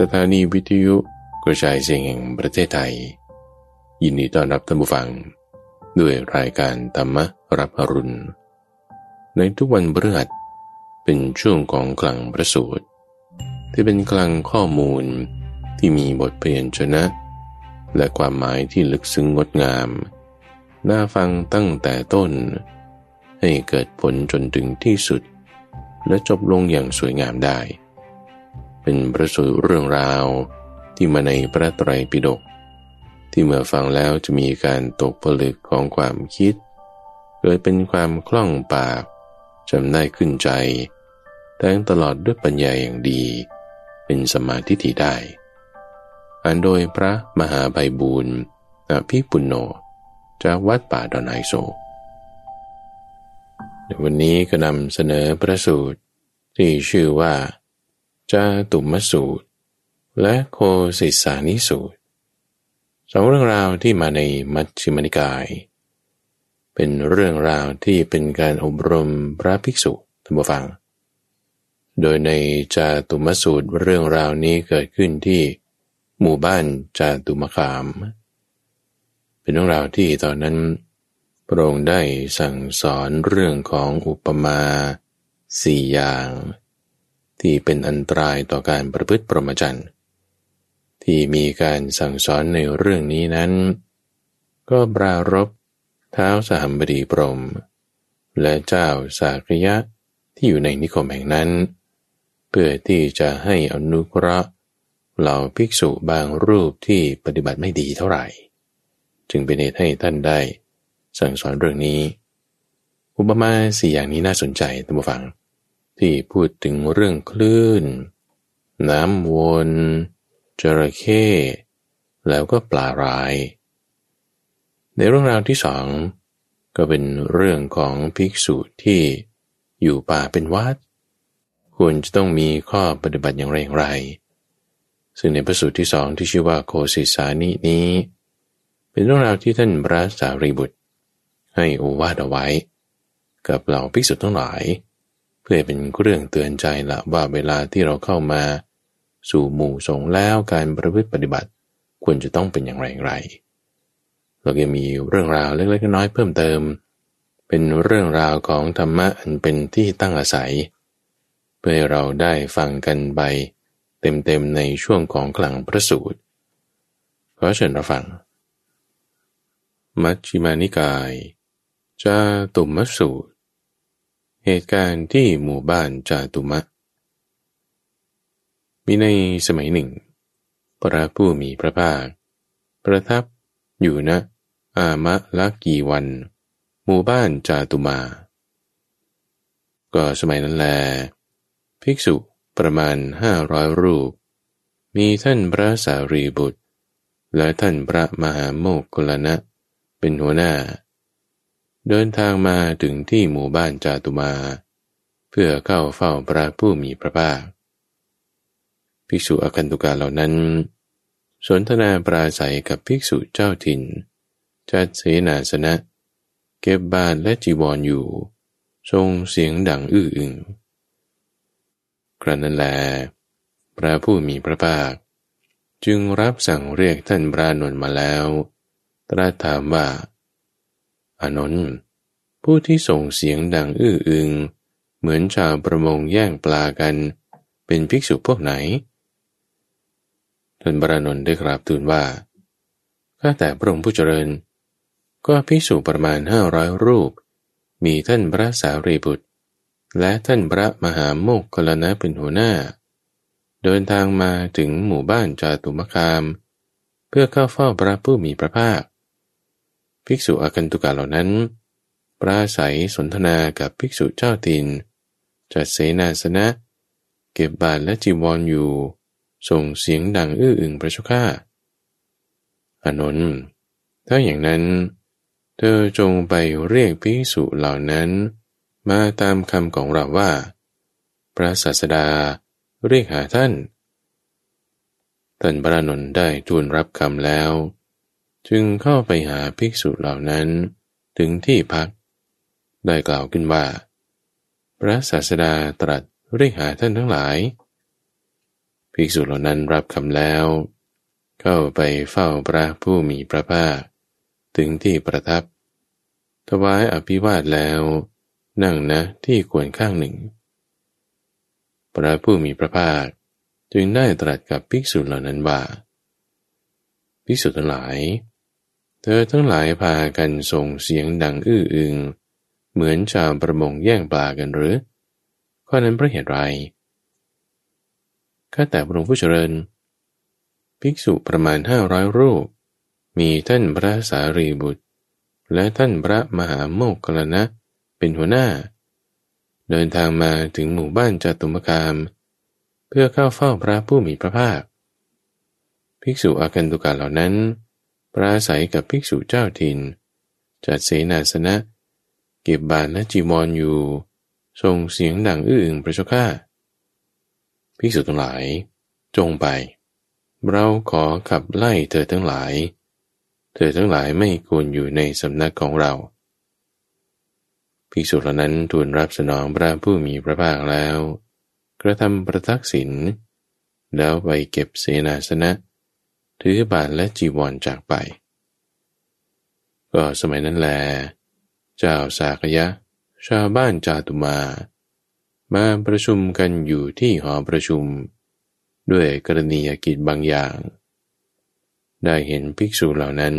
สถานีวิทยุกระจายเสียงแห่งประเทศไทยยินดีต้อนรับท่านผู้ฟังด้วยรายการธรรมะรับอรุณในทุกวันพฤหัสเป็นช่วงของกลางพระสูตรที่เป็นกลางข้อมูลที่มีบทเปลี่ยนชนะและความหมายที่ลึกซึ้งงดงามน่าฟังตั้งแต่ต้นให้เกิดผลจนถึงที่สุดและจบลงอย่างสวยงามได้เป็นประสูตรเรื่องราวที่มาในพระไตรปิฎกที่เมื่อฟังแล้วจะมีการตกผลึกของความคิดเกิดเป็นความคล่องปากจำได้ขึ้นใจแทงตลอดด้วยปัญญาอย่างดีเป็นสมาธิที่ได้อ่านโดยพระมหาไพบูลย์อภิปุณโญจากวัดป่าดอนไฮโซในวันนี้ก็นำเสนอพระสูตรที่ชื่อว่าจาตุมสูตรและโคสิสานิสูตรสองเรื่องราวที่มาในมัชฌิมนิกายเป็นเรื่องราวที่เป็นการอบรมพระภิกษุท่านผู้ฟังโดยในจาตุมสูตรเรื่องราวนี้เกิดขึ้นที่หมู่บ้านจาตุมขามเป็นเรื่องราวที่ตอนนั้นพระองค์ได้สั่งสอนเรื่องของอุปมาสี่อย่างที่เป็นอันตรายต่อการประพฤติพรหมจรรย์ที่มีการสั่งสอนในเรื่องนี้นั้นก็ปรารภท้าวสหัมบดีพรหมและเจ้าสากยะที่อยู่ในนิคมแห่งนั้นเพื่อที่จะให้อนุเคราะห์เหล่าภิกษุบางรูปที่ปฏิบัติไม่ดีเท่าไหร่จึงเป็นเหตุให้ท่านได้สั่งสอนเรื่องนี้อุปมาสี่อย่างนี้น่าสนใจท่านผู้ฟังที่พูดถึงเรื่องคลื่นน้ำวนจระเข้แล้วก็ปลาร้ายในเรื่องราวที่สองก็เป็นเรื่องของภิกษุที่อยู่ป่าเป็นวัดควรจะต้องมีข้อปฏิบัติอย่างไรอย่างไรซึ่งในพระสูตรที่สองที่ชื่อว่าโคสิสานินี้เป็นเรื่องราวที่ท่านพระสารีบุตรให้โอวาทเอาไว้กับเหล่าภิกษุทั้งหลายเพื่อเป็นเครื่องเตือนใจละว่าเวลาที่เราเข้ามาสู่หมู่สงฆ์แล้วการประพฤติปฏิบัติควรจะต้องเป็นอย่างไรอย่างไรเราก็มีเรื่องราวเล็กๆน้อยๆเพิ่มเติมเป็นเรื่องราวของธรรมะอันเป็นที่ตั้งอาศัยเพื่อเราได้ฟังกันไปเต็มๆในช่วงของกลางพระสูตรขอเชิญรับฟังมัชฌิมานิกายจาตุมสูตรเหตุการณ์ที่หมู่บ้านจาตุมะมีในสมัยหนึ่งพระผู้มีพระภาคประทับอยู่ณอามะละกีวันหมู่บ้านจาตุมาก็สมัยนั้นแลภิกษุประมาณ500รูปมีท่านพระสารีบุตรและท่านพระมหาโมคคัลลานะเป็นหัวหน้าเดินทางมาถึงที่หมู่บ้านจาตุมาเพื่อเข้าเฝ้าพระผู้มีพระภาคภิกษุอคันตุกะเหล่านั้นสนทนาปราศัยกับภิกษุเจ้าถิ่นจัดเสนาสนะเก็บบาตรและจีวรอยู่ทรงเสียงดังอื้ออึงครั้นนั้นแลพระผู้มีพระภาคจึงรับสั่งเรียกท่านพระอานนท์มาแล้วตรัสถามว่าอานนท์ผู้ที่ส่งเสียงดังอื้ออึงเหมือนชาวประมงแย่งปลากันเป็นภิกษุพวกไหนท่านพระอานนท์ได้กราบทูลว่าข้าแต่พระองค์ผู้เจริญก็ภิกษุประมาณ500รูปมีท่านพระสารีบุตรและท่านพระมหาโมคคัลลานะเป็นหัวหน้าเดินทางมาถึงหมู่บ้านจาตุมขามเพื่อเข้าเฝ้าพระผู้มีพระภาคภิกษุอคันตุกะเหล่านั้นปราศัยสนทนากับภิกษุเจ้าถิ่นจัดเสนาสนะเก็บบาตรและจีวรอยู่ส่งเสียงดังอื้ออึงพระเจ้าข้าอานนท์ถ้าอย่างนั้นเธอจงไปเรียกภิกษุเหล่านั้นมาตามคำของเราว่าพระศาสดาเรียกหาท่านพระอานนท์ได้ทูลรับคำแล้วจึงเข้าไปหาภิกษุเหล่านั้นถึงที่พักได้กล่าวขึ้นว่าพระศาสดาตรัสเรียกหาท่านทั้งหลาย ภิกษุเหล่านั้นรับคำแล้วเข้าไปเฝ้าพระผู้มีพระภาคถึงที่ประทับถวายอภิวาทแล้วนั่งณที่ควรข้างหนึ่งพระผู้มีพระภาคจึงได้ตรัสกับภิกษุเหล่านั้นว่าภิกษุทั้งหลายเธอทั้งหลายพากันส่งเสียงดังอื้ออึงเหมือนชาวประมงแย่งปลากันหรือข้อนั้นเพราะเหตุไรข้าแต่พระองค์ผู้เจริญภิกษุประมาณ500รูปมีท่านพระสารีบุตรและท่านพระมหาโมคคัลลานะเป็นหัวหน้าเดินทางมาถึงหมู่บ้านจตุมคามเพื่อเข้าเฝ้าพระผู้มีพระภาคภิกษุอาคันตุกะเหล่านั้นปราศัยกับภิกษุเจ้าถิ่นจัดเสนาสนะเก็บบาตรและจีวร อยู่ส่งเสียงดังอื้ออึงพระเจ้าข้าภิกษุทั้งหลายจงไปเราขอขับไล่เธอทั้งหลายเธอทั้งหลายไม่ควรอยู่ในสำนักของเราภิกษุเหล่านั้นทูลรับสนองพระผู้มีพระภาคแล้วกระทำประทักษิณแล้วไปเก็บเสนาสนะถือบาตรและจีวรจากไปก็สมัยนั้นแลเจ้าสากยะชาวบ้านจาตุมามาประชุมกันอยู่ที่หอประชุมด้วยกรณียกิจบางอย่างได้เห็นภิกษุเหล่านั้น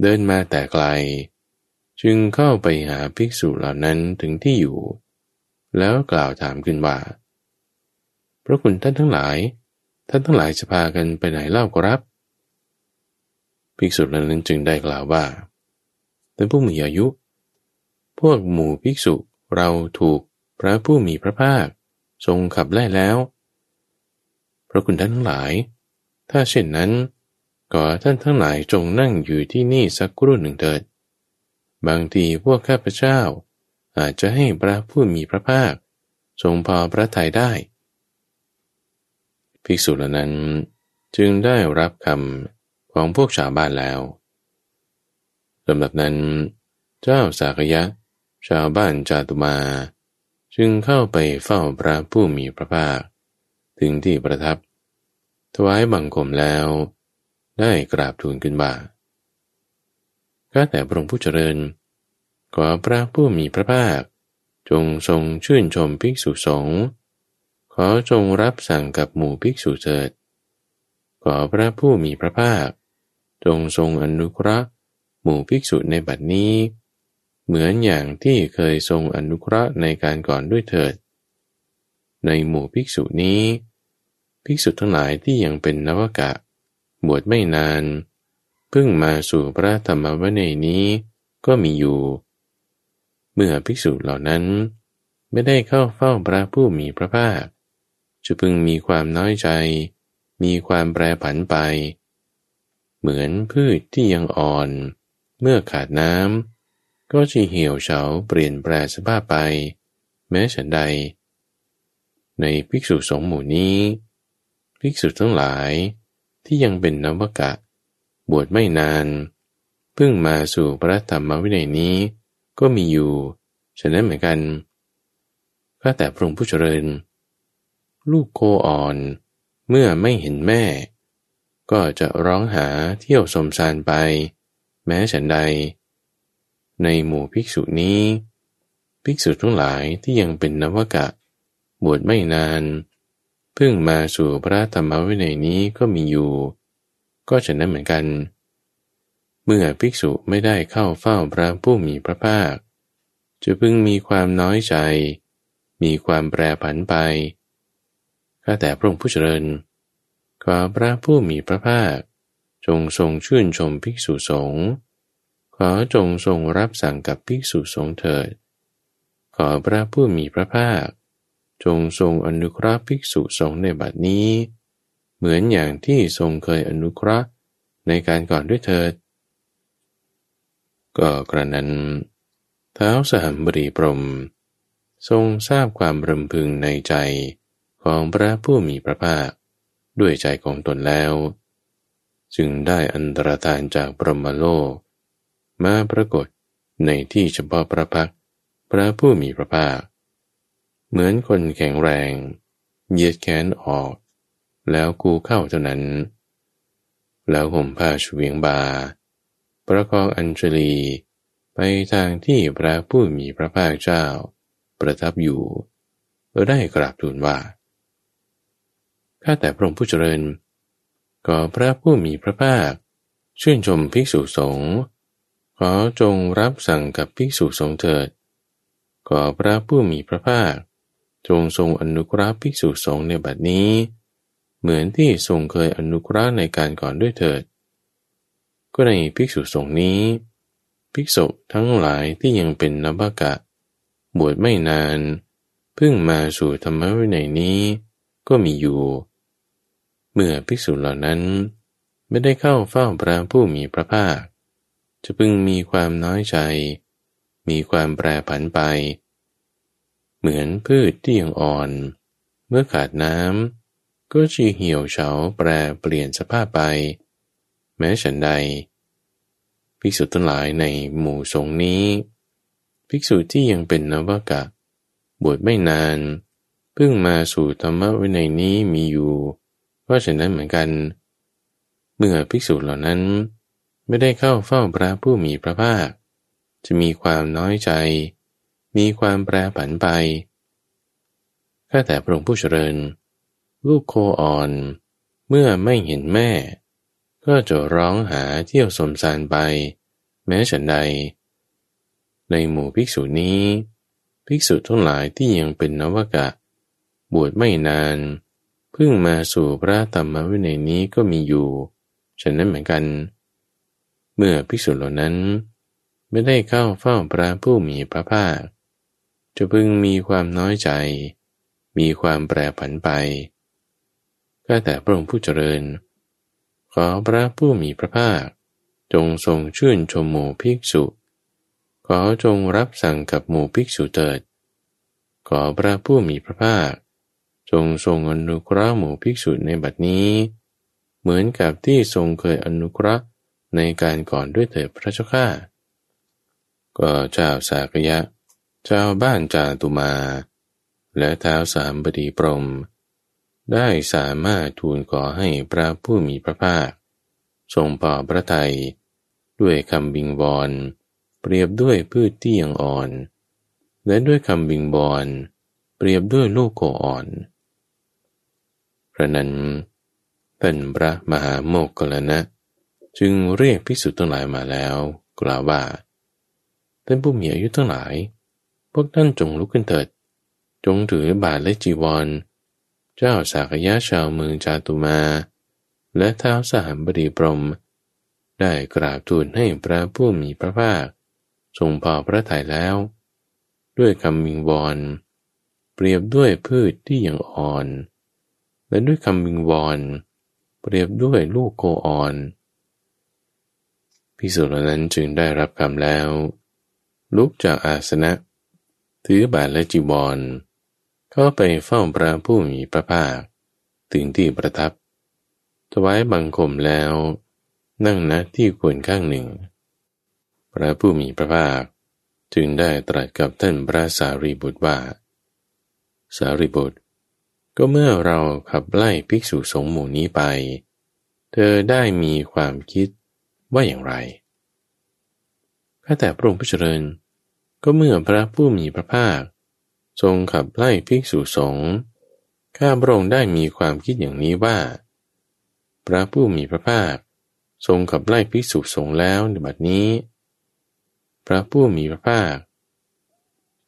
เดินมาแต่ไกลจึงเข้าไปหาภิกษุเหล่านั้นถึงที่อยู่แล้วกล่าวถามขึ้นว่าพระคุณท่านทั้งหลายจะพากันไปไหนเล่าครับภิกษุเหล่านั้นจึงได้กล่าวว่าท่านผู้มีอายุพวกหมู่ภิกษุเราถูกพระผู้มีพระภาคทรงขับไล่แล้วพระคุณท่านทั้งหลายถ้าเช่นนั้นขอท่านทั้งหลายจงนั่งอยู่ที่นี่สักครู่หนึ่งเถิดบางทีพวกข้าพเจ้าอาจจะให้พระผู้มีพระภาคทรงพอพระทัยได้ภิกษุเหล่านั้นจึงได้รับคำของพวกชาวบ้านแล้วลำดับนั้นเจ้าสากยะชาวบ้านจาตุมาจึงเข้าไปเฝ้าพระผู้มีพระภาคถึงที่ประทับถวายบังคมแล้วได้กราบทูลขึ้นว่าข้าแต่พระองค์ผู้เจริญขอพระผู้มีพระภาคจงทรงชื่นชมภิกษุสงฆ์ขอจงรับสั่งกับหมู่ภิกษุเถิดขอพระผู้มีพระภาคจงทรงอนุเคราะห์หมู่ภิกษุในบัดนี้เหมือนอย่างที่เคยทรงอนุเคราะห์ในการก่อนด้วยเถิดในหมู่ภิกษุนี้ภิกษุทั้งหลายที่ยังเป็นนวกะบวชไม่นานเพิ่งมาสู่พระธรรมวินัยนี้ก็มีอยู่เมื่อภิกษุเหล่านั้นไม่ได้เข้าเฝ้าพระผู้มีพระภาคจะพึงมีความน้อยใจมีความแปรผันไปเหมือนพืชที่ยังอ่อนเมื่อขาดน้ำก็จะเหี่ยวเฉาเปลี่ยนแปลสภาพไปแม้ฉันใดในภิกษุสงฆ์หมู่นี้ภิกษุทั้งหลายที่ยังเป็นนวกะบวชไม่นานเพิ่งมาสู่พระธรรมวินัยนี้ก็มีอยู่ฉะนั้นเหมือนกันข้าแต่พระองค์ผู้เจริญลูกโคอ่อนเมื่อไม่เห็นแม่ก็จะร้องหาเที่ยวสมสารไปแม้ฉันใดในหมู่ภิกษุนี้ภิกษุทั้งหลายที่ยังเป็นนวกะบวชไม่นานเพิ่งมาสู่พระธรรมวินัยนี้ก็มีอยู่ก็ฉะนั้นเหมือนกันเมื่อภิกษุไม่ได้เข้าเฝ้าพระผู้มีพระภาคจะพึงมีความน้อยใจมีความแปรผันไปข้าแต่พระองค์ผู้เจริญขอพระผู้มีพระภาคจงทรงชื่นชมภิกษุสงฆ์ขอจงทรงรับสั่งกับภิกษุสงฆ์เถิดขอพระผู้มีพระภาคจงทรงอนุเคราะห์ภิกษุสงฆ์ในบัดนี้เหมือนอย่างที่ทรงเคยอนุเคราะห์ในการก่อนด้วยเถิดก็กระนั้นท้าวสหัมบดีพรหมทรงทราบความรำพึงในใจของพระผู้มีพระภาคด้วยใจของตนแล้วจึงได้อันตรธานจากพรหมโลกมาปรากฏในที่เฉพาะพระพักตร์พระผู้มีพระภาคเหมือนคนแข็งแรงเหยียดแขนออก แล้วกูเข้าเท่านั้นแล้วห่มผ้าชูเวียงบ่าประคองอัญชลีไปทางที่พระผู้มีพระภาคเจ้าประทับอยู่ได้กราบทูลว่าข้าแต่พระองค์ผู้เจริญขอพระผู้มีพระภาคชื่นชมภิกษุสงฆ์ขอจงรับสั่งกับภิกษุสงฆ์เถิดขอพระผู้มีพระภาคจงทรงอนุเคราะห์ภิกษุสงฆ์ในบัดนี้เหมือนที่ทรงเคยอนุเคราะห์ในการก่อนด้วยเถิดก็ในภิกษุสงฆ์นี้ภิกษุทั้งหลายที่ยังเป็นนภกะบวชไม่นานเพิ่งมาสู่ธรรมวินัยนี้ก็มีอยู่เมื่อภิกษุเหล่านั้นไม่ได้เข้าเฝ้าพระผู้มีพระภาคจะพึงมีความน้อยใจมีความแปรผันไปเหมือนพืชที่ยังอ่อนเมื่อขาดน้ำก็จะเหี่ยวเฉาแปรเปลี่ยนสภาพไปแม้ฉันใดภิกษุทั้งหลายในหมู่สงฆ์นี้ภิกษุที่ยังเป็นนวกะบวชไม่นานเพิ่งมาสู่ธรรมวินัยนี้มีอยู่เพราะฉะนั้นเหมือนกันเมื่อภิกษุเหล่านั้นไม่ได้เข้าเฝ้าพระผู้มีพระภาคจะมีความน้อยใจมีความแปรผันไปข้าแต่พระองค์ผู้เจริญลูกโคอ่อนเมื่อไม่เห็นแม่ก็จะร้องหาเที่ยวสมสารไปแม้ฉันใดในหมู่ภิกษุนี้ภิกษุทั้งหลายที่ยังเป็นนวกะบวชไม่นานเพิ่งมาสู่พระธรรมวินัยนี้ก็มีอยู่ฉะนั้นเหมือนกันเมื่อภิกษุเหล่านั้นไม่ได้เข้าเฝ้าพระผู้มีพระภาคจะพึงมีความน้อยใจมีความแปรผันไปข้าแต่พระองค์ผู้เจริญขอพระผู้มีพระภาคจงทรงชื่นชมหมู่ภิกษุขอจงรับสั่งกับหมู่ภิกษุเถิดขอพระผู้มีพระภาคจงทรงอนุเคราะห์หมู่ภิกษุในบัดนี้เหมือนกับที่ทรงเคยอนุเคราะห์ในการก่อนด้วยเถิดพระเจ้าข้าก็เจ้าสากยะเจ้าบ้านจาตุมาและท้าวสามบดีพรหมได้สามารถทูลขอให้พระผู้มีพระภาคทรงปลอบพระทัยด้วยคำวิงวอนเปรียบด้วยพืชที่ยังอ่อนและด้วยคำวิงวอนเปรียบด้วยลูกโคอ่อนพระนั้นเป็นพระมหาโมคคัลลานะจึงเรียกภิกษุทั้งหลายมาแล้วกล่าวว่าท่านผู้มีอายุทั้งหลายพวกท่านจงลุกขึ้นเถิดจงถือบาตรและจีวรเจ้าสากยะชาวเมืองจาตุมาและท้าวสหัมบดีพรหมได้กราบทูลให้พระผู้มีพระภาคทรงพอพระทัยแล้วด้วยคำวิงวอนเปรียบด้วยพืชที่ยังอ่อนและด้วยคำวิงวอนเปรียบด้วยลูกโคอ่อนภิกษุเหล่านั้นจึงได้รับคำแล้วลุกจากอาสนะถือบาตรและจีวรเข้าไปเฝ้าพระผู้มีพระภาคถึงที่ประทับถวายบังคมแล้วนั่งณที่ควรข้างหนึ่งพระผู้มีพระภาคจึงได้ตรัสกับท่านพระสารีบุตรว่าสารีบุตรก็เมื่อเราขับไล่ภิกษุสงฆ์หมู่นี้ไปเธอได้มีความคิดว่าอย่างไรข้าแต่พระองค์ผู้เจริญก็เมื่อพระผู้มีพระภาคทรงขับไล่ภิกษุสงฆ์ข้าพระองค์ได้มีความคิดอย่างนี้ว่าพระผู้มีพระภาคทรงขับไล่ภิกษุสงฆ์แล้วในบัดนี้พระผู้มีพระภาค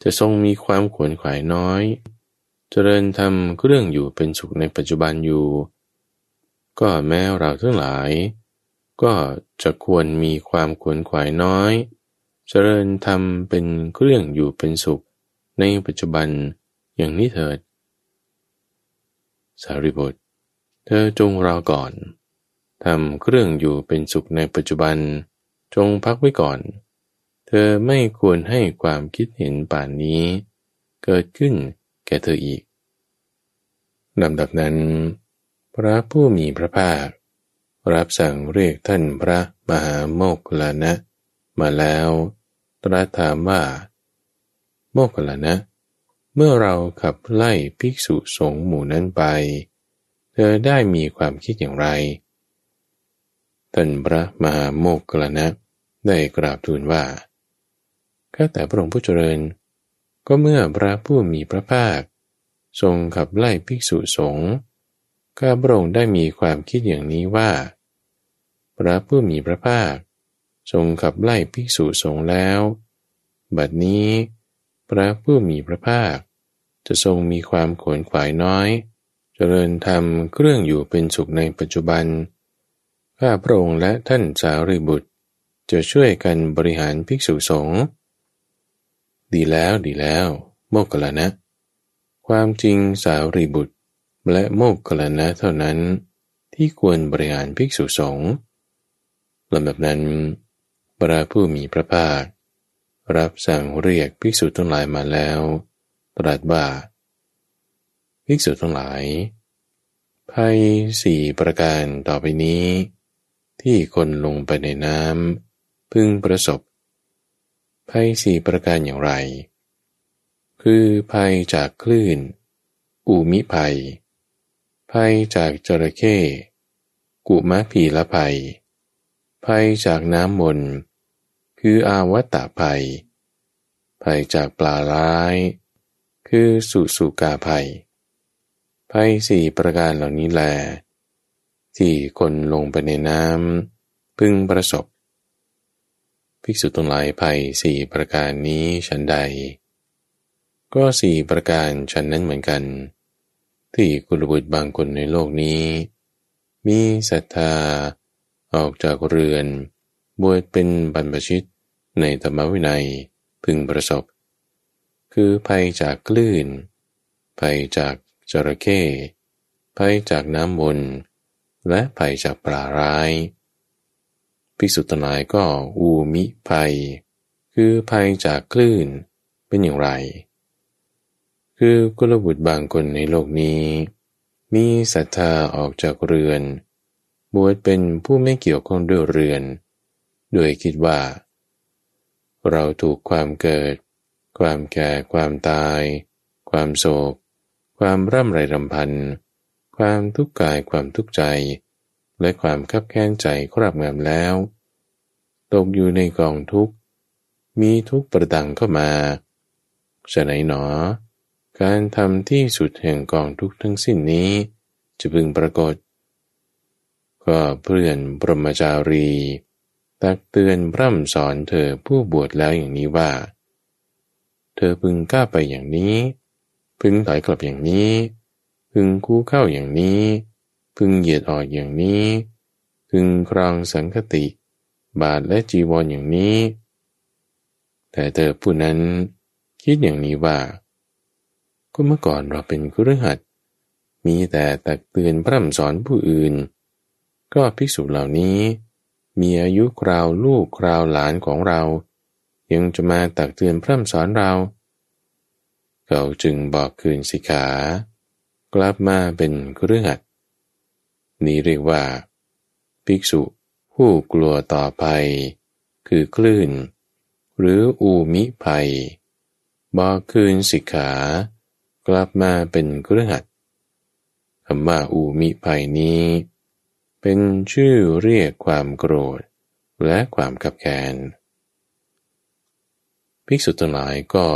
จะทรงมีความขวนขวายน้อยเจริญธรรมเครื่องอยู่เป็นสุขในปัจจุบันอยู่ก็แม้เราทั้งหลายก็จะควรมีความขวนขวายน้อยเจริญธรรมเป็นเครื่องอยู่เป็นสุขในปัจจุบันอย่างนี้เถิดสารีบุตรเธอจงรอก่อนทำเครื่องอยู่เป็นสุขในปัจจุบันจงพักไว้ก่อนเธอไม่ควรให้ความคิดเห็นป่านนี้เกิดขึ้นแก่เธออีกลำดับนั้นพระผู้มีพระภาครับสั่งเรียกท่านพระมหาโมคคัลลานะมาแล้วตรัสถามว่าโมคคัลลานะเมื่อเราขับไล่ภิกษุสงฆ์หมู่นั้นไปเธ อได้มีความคิดอย่างไรท่านพระมหาโมคคัลลานะได้กราบทูลว่าข้าแต่พระองค์ผู้เจริญก็เมื่อพระผู้มีพระภาคทรงขับไล่ภิกษุสงฆ์ข้าพระองค์ได้มีความคิดอย่างนี้ว่าพระผู้มีพระภาคทรงขับไล่ภิกษุสงฆ์แล้วบัดนี้พระผู้มีพระภาคจะทรงมีความขวนขวายน้อยเจริญธรรมเครื่องอยู่เป็นสุขในปัจจุบันข้าพระองค์และท่านสารีบุตรจะช่วยกันบริหารภิกษุสงฆ์ดีแล้วดีแล้วโมคคัลลานะความจริงสารีบุตรและโมคคัลลานะเท่านั้นที่ควรบริหารภิกษุสงฆ์ลำดับนั้นพระผู้มีพระภาครับสั่งเรียกภิกษุทั้งหลายมาแล้วตรัสว่าภิกษุทั้งหลายภัยสี่ประการต่อไปนี้ที่คนลงไปในน้ำพึงประสบภัยสี่ประการอย่างไรคือภัยจากคลื่นอุมิภัยภัยจากจระเข้กุมพีรภัยภัยจากน้ำมนต์คืออาวตะภัยภัยจากปลาร้ายคือสุสุกาภัยภัยสี่ประการเหล่านี้แลที่คนลงไปในน้ำพึงประสบภิกษุทั้งหลายภัยสี่ประการนี้ฉันใดก็สี่ประการฉันนั้นเหมือนกันที่กุลบุตรบางคนในโลกนี้มีศรัทธาออกจากเรือนบวชเป็นบรรพชิตในธรรมวินัยพึงประสบคือภัยจากคลื่นภัยจากจระเข้ภัยจากน้ำวนและภัยจากปลาร้ายภิกษุทั้งหลายก็อูมิภัยคือภัยจากคลื่นเป็นอย่างไรคือกุลบุตรบางคนในโลกนี้มีศรัทธาออกจากเรือนบวชเป็นผู้ไม่เกี่ยวข้องด้วยเรือนโดยคิดว่าเราถูกความเกิดความแก่ความตายความโศกความร่ำไรรำพันความทุกข์กายความทุกข์ใจและความคับแค้นใจครอบงำแล้วตกอยู่ในกองทุกข์มีทุกข์ประดังเข้ามาฉะไหนหนอการทำที่สุดแห่งกองทุกข์ทั้งสิ้นนี้จะพึงปรากฏก็เพื่อนพรหมจารีตักเตือนพร่ำสอนเธอผู้บวชแล้วอย่างนี้ว่าเธอพึงก้าวไปอย่างนี้พึงถอยกลับอย่างนี้พึงคู่เข้าอย่างนี้พึงเหยียดออกอย่างนี้พึงครองสังคติบาทและจีวร อย่างนี้แต่เธอผู้นั้นคิดอย่างนี้ว่าก็เมื่อก่อนเราเป็นคฤหัสถ์มีแต่ตักเตือนพร่ำสอนผู้อื่นก็ภิกษุเหล่านี้มีอายุคราวลูกคราวหลานของเรายังจะมาตักเตือนพร่ำสอนเราเขาจึงบอกคืนสิกขากลับมาเป็นคฤหัสถ์นี้เรียกว่าภิกษุผู้กลัวต่อภัยคือคลื่นหรืออูมิภัยบอกคืนสิกขากลับมาเป็นคฤหัสถ์คำว่าอูมิภัยนี้เป็นชื่อเรียกความโกรธและความขับแค้นภิกษุทั้งหลายก็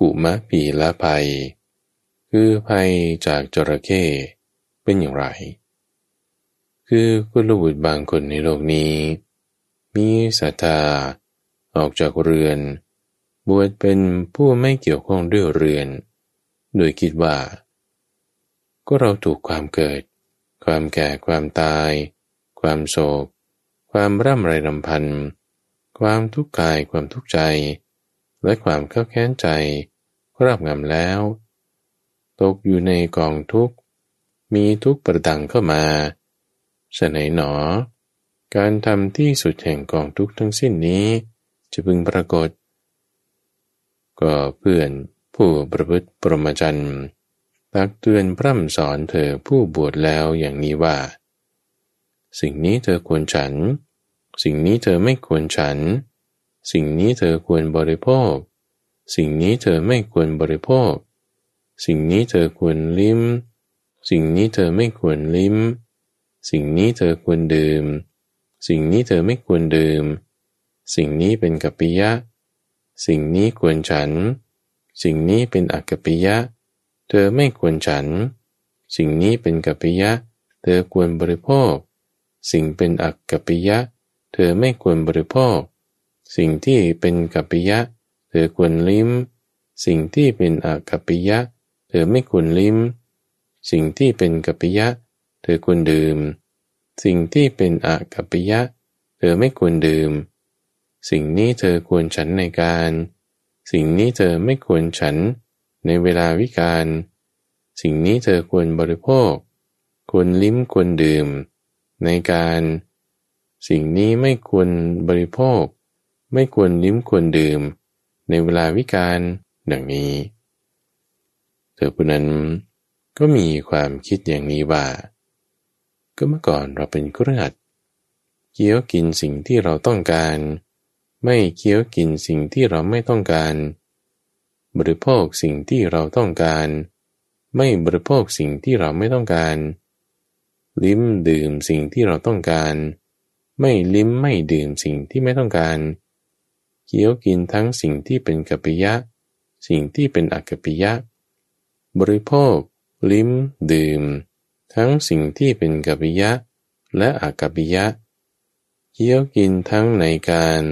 กุมพีรภัยคือภัยจากจระเข้เป็นอย่างไรคือกุลบุตรบางคนในโลกนี้มีศรัทธาออกจากเรือนบวชเป็นผู้ไม่เกี่ยวข้องด้วยเรือนโดยคิดว่าก็เราถูกความเกิดความแก่ความตายความโศกความร่ำไรรำพันความทุกข์กายความทุกข์ใจและความคับแค้นใจครอบงำแล้วตกอยู่ในกองทุกข์มีทุกข์ประดังเข้ามาฉะไหนหนอการทำที่สุดแห่งกองทุกข์ทั้งสิ้นนี้จะพึงปรากฏก็เพื่อนผู้ประพฤติพรหมจรรย์ตักเตือนพร่ำสอนเธอผู้บวชแล้วอย่างนี้ว่าสิ่งนี้เธอควรฉันสิ่งนี้เธอไม่ควรฉันสิ่งนี้เธอควรบริโภคสิ่งนี้เธอไม่ควรบริโภคสิ่งนี้เธอควรลิ้ม สิ่งนี้เธอไม่ควรลิ้มสิ่งนี้เธอควรดื่มสิ่งนี้เธอไม่ควรดื่มสิ่งนี้เป็นกัปปิยะสิ่งนี้ควรฉันสิ่งนี้เป็นอกัปปิยะเธอไม่ควรฉันสิ่งนี้เป็นกัปปิยะเธอควรบริโภคสิ่งเป็นอกัปปิยะเธอไม่ควรบริโภคสิ่งที่เป็นกัปปิยะเธอควรลิ้มสิ่งที่เป็นอกัปปิยะเธอไม่ควรลิ้มสิ่งที่เป็นกัปปิยะเธอควรดื่มสิ่งที่เป็นอกัปปิยะเธอไม่ควรดื่มสิ่งนี้เธอควรฉันในการสิ่งนี้เธอไม่ควรฉันในเวลาวิกาลสิ่งนี้เธอควรบริโภคควรลิ้มควรดื่มในการสิ่งนี้ไม่ควรบริโภคไม่ควรลิ้มควรดื่มในเวลาวิกาลดังนี้เธอผู้นั้นก็มีความคิดอย่างนี้ว่าก็เมื่อก่อนเราเป็นคฤหัสถ์เคี้ยวกินสิ่งที่เราต้องการไม่เคี้ยวกินสิ่งที่เราไม่ต้องการบริโภคสิ่งที่เราต้องการไม่บริโภคสิ่งที่เราไม่ต้องการลิ้มดื่มสิ่งที่เราต้องการไม่ลิ้มไม่ดื่มสิ่งที่ไม่ต้องการเคี้ยวกินทั้งสิ่งที่เป็นกัปปิยะสิ่งที่เป็นอกัปปิยะบริโภคลิ้มดื่มทั้งสิ่งที่เป็นกัปปิยะและอกัปปิยะเคี้ยวกินทั้งในการ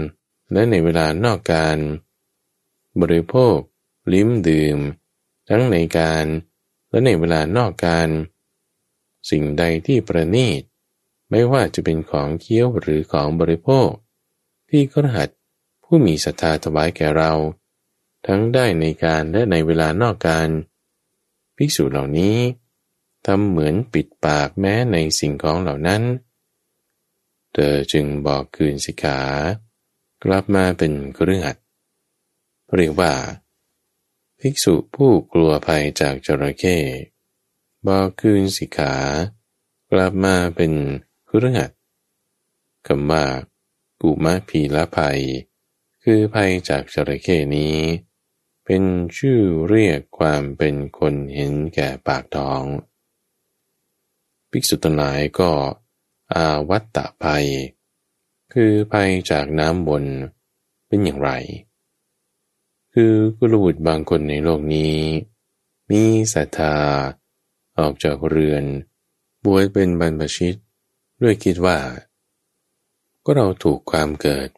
และในเวลานอกการบริโภคลิ้มดื่มทั้งในการและในเวลานอกการสิ่งใดที่ประณีตไม่ว่าจะเป็นของเคี้ยวหรือของบริโภคที่คฤหัสถ์ผู้มีศรัทธาถวายแก่เราทั้งได้ในการและในเวลานอกการภิกษุเหล่านี้ทำเหมือนปิดปากแม้ในสิ่งของเหล่านั้นเธอจึงบอกคืนสิกขากลับมาเป็นคฤหัสถ์เรียกว่าภิกษุผู้กลัวภัยจากจระเข้บอกคืนสิกขากลับมาเป็นคฤหัสถ์คำว่ากุมพีลภัยคือภัยจากจระเข้นี้เป็นชื่อเรียกความเป็นคนเห็นแก่ปากท้องภิกษุทั้งหลายก็อาวัตตะภัยคือภัยจากน้ำวนเป็นอย่างไรคือกุลบุตรบางคนในโลกนี้มีศรัทธาออกจากเรือนบวชเป็นบรรพชิตด้วยคิดว่าก็เราถูกความเกิด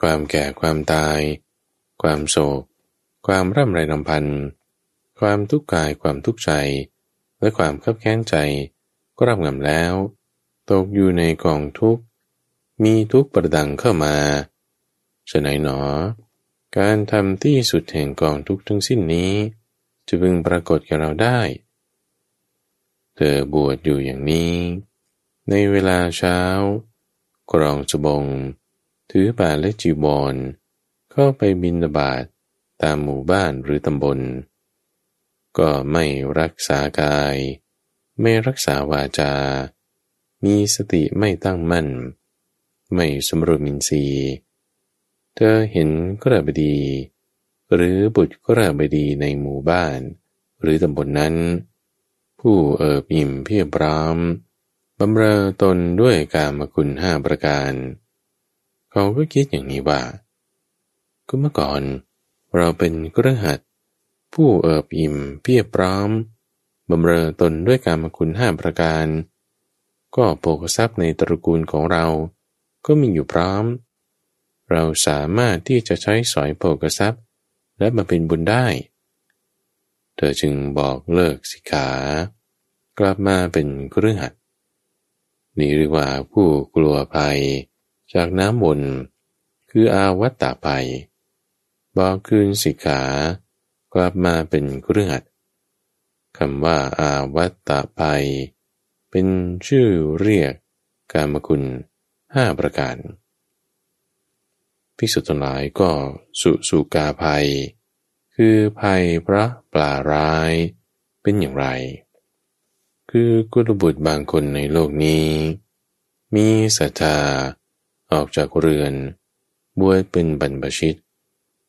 ความแก่ความตายความโศกความร่ำไรรำพันความทุกข์กายความทุกข์ใจและความคับแค้นใจก็รับงำแล้วตกอยู่ในกองทุกข์มีทุกข์ประดังเข้ามาฉะไหนหนอการทำที่สุดแห่งกองทุกข์ทั้งสิ้นนี้จะพึงปรากฏแก่เราได้เธอบวชอยู่อย่างนี้ในเวลาเช้ากรองสบงถือบาตรและจีวรเข้าไปบิณฑบาตตามหมู่บ้านหรือตำบลก็ไม่รักษากายไม่รักษาวาจามีสติไม่ตั้งมั่นไม่สำรวมอินทรีย์เธอเห็นกระบดีหรือบุตรกระบดีในหมู่บ้านหรือตำบลนั้นผู้เอิบอิ่มเพียบพร้อมบำเรอตนด้วยกามคุณ5ประการเขาก็คิดอย่างนี้ว่าก็เมื่อก่อนเราเป็นคฤหัสถ์ผู้เอิบอิ่มเพียบพร้อมบำเรอตนด้วยกามคุณ5ประการก็โภคทรัพย์ในตระกูลของเราก็มีอยู่พร้อมเราสามารถที่จะใช้สอยโภคทรัพย์และมาเป็นบุญได้เธอจึงบอกเลิกสิกขากลับมาเป็นคฤหัสถ์นี่เรียกว่าผู้กลัวภัยจากน้ำวนคืออาวัตตะภัยบอกคืนสิกขากลับมาเป็นคฤหัสถ์คำว่าอาวัตตะภัยเป็นชื่อเรียกกามคุณ5ประการภิกษุทั้งหลายก็สุสุกาภัยคือภัยพระปลาร้ายเป็นอย่างไรคือกุลบุตรบางคนในโลกนี้มีศรัทธาออกจากเรือนบวชเป็นบรรพชิต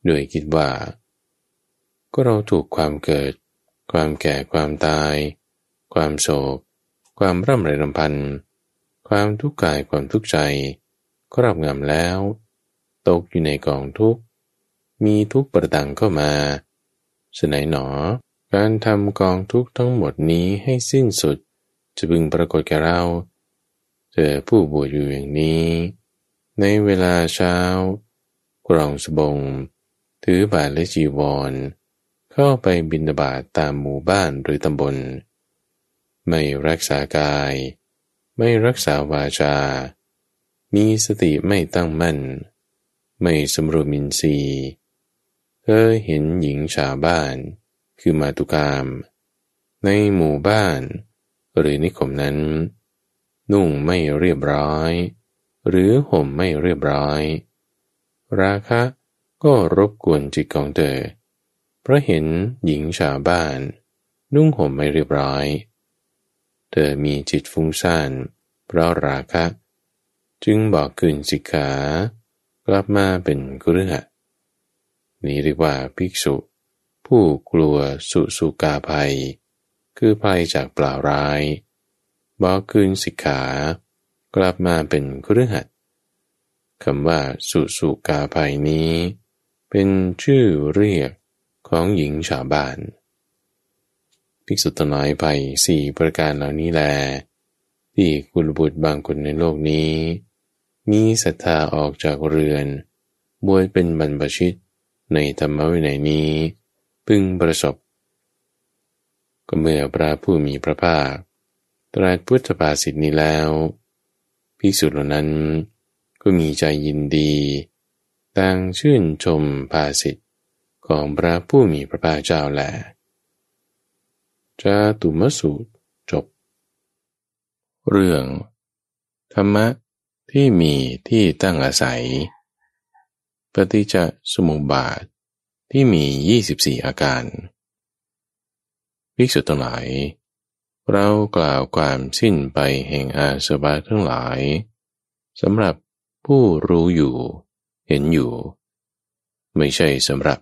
ด้วยคิดว่าก็เราถูกความเกิดความแก่ความตาย ความโศกความร่ำไรรำพันความทุกข์กายความทุกข์ใจครอบงำแล้วตกอยู่ในกองทุกข์มีทุกข์ประดังเข้ามาฉนัยหนอการทำกองทุกข์ทั้งหมดนี้ให้สิ้นสุดจะพึงปรากฏแก่เราเธอผู้บวชอยู่อย่างนี้ในเวลาเช้ากรองสบงถือบาตรและจีวรเข้าไปบิณฑบาตตามหมู่บ้านหรือตำบลไม่รักษากายไม่รักษาวาจามีสติไม่ตั้งมั่นไม่สำรวมอินทรีย์เธอเห็นหญิงชาวบ้านคือมาตุกามในหมู่บ้านหรือนิคมนั้นนุ่งไม่เรียบร้อยหรือห่มไม่เรียบร้อยราคะก็รบกวนจิตของเธอเพราะเห็นหญิงชาวบ้านนุ่งห่มไม่เรียบร้อยเธอมีจิตฟุ้งซ่านเพราะราคะจึงบอกคืนสิกขากลับมาเป็นคฤหัสถ์นี้เรียกว่าภิกษุผู้กลัวสุสุกาภัยคือภัยจากปล่าร้ายบอกคืนสิกขากลับมาเป็นคฤหัสถ์คำว่าสุสุกาภัยนี้เป็นชื่อเรียกของหญิงชาวบ้านภิกษุทั้งหลายภัยสี่ประการเหล่านี้แลที่กุลบุตรบางคนในโลกนี้มีศรัทธาออกจากเรือนบวชเป็นบรรพชิตในธรรมวินัยนี้พึงประสบก็เมื่อพระผู้มีพระภาคตรัสพุทธภาษิตนี้แล้วภิกษุเหล่านั้นก็มีใจยินดีต่างชื่นชมภาษิตของพระผู้มีพระภาคเจ้าแลจาตุมสูตรจบเรื่องธรรมะที่มีที่ตั้งอาศัยปฏิจจสมุปบาทที่มี24อาการภิกษุทั้งหลายเรากล่าวความสิ้นไปแห่งอาสวะทั้งหลายสำหรับผู้รู้อยู่เห็นอยู่ไม่ใช่สำหรับ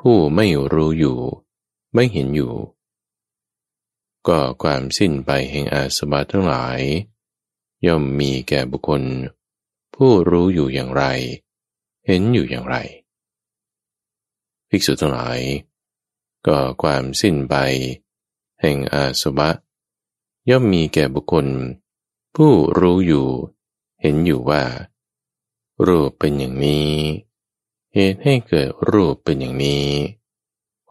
ผู้ไม่รู้อยู่ไม่เห็นอยู่ก็ความสิ้นไปแห่งอาสวะทั้งหลายย่อมมีแก่บุคคลผู้รู้อยู่อย่างไรเห็นอยู่อย่างไรภิกษุทั้งหลายก็ความสิ้นไปแห่งอาสวะย่อมมีแก่บุคคลผู้รู้อยู่เห็นอยู่ว่ารูปเป็นอย่างนี้เหตุให้เกิดรูปเป็นอย่างนี้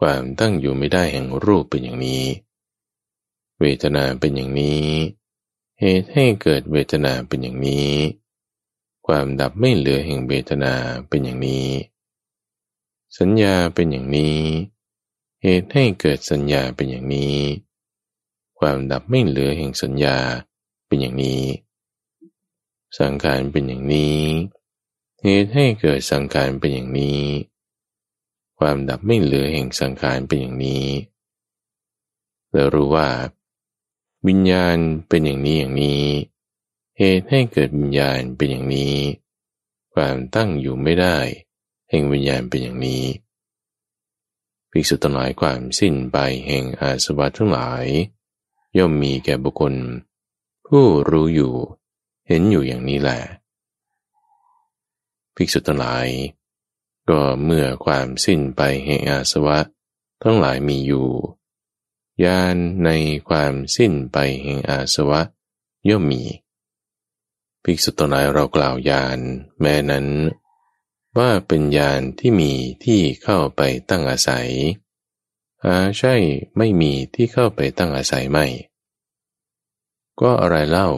ความตั้งอยู่ไม่ได้แห่งรูปเป็นอย่างนี้เวทนาเป็นอย่างนี้เหตุให้เกิดเวทนาเป็นอย่างนี้ความดับไม่เหลือแห่งเวทนาเป็นอย่างนี้สัญญาเป็นอย่างนี้เหตุให้เกิดสัญญาเป็นอย่างนี้ความดับไม่เหลือแห่งสัญญาเป็นอย่างนี้สังขารเป็นอย่างนี้เหตุให้เกิดสังขารเป็นอย่างนี้ความดับไม่เหลือแห่งสังขารเป็นอย่างนี้เรารู้ว่าวิญญาณเป็นอย่างนี้อย่างนี้เหตุให้เกิดวิญญาณเป็นอย่างนี้ความตั้งอยู่ไม่ได้แห่งวิญญาณเป็นอย่างนี้ภิกษุทั้งหลายความสิ้นไปแห่งอาสวะทั้งหลายย่อมมีแก่บุคคลผู้รู้อยู่เห็นอยู่อย่างนี้แหละภิกษุทั้งหลายก็เมื่อความสิ้นไปแห่งอาสวะทั้งหลายมีอยู่ญาณในความสิ้นไปแห่งอาสวะย่อมมีภิกษุทั้งหลายเรากล่าวญาณแม้นั้นว่าเป็นญาณที่มีที่เข้าไปตั้งอาศัยหาใช่ไม่มีที่เข้าไปตั้งอาศัยไม่ก็อะไรเล่า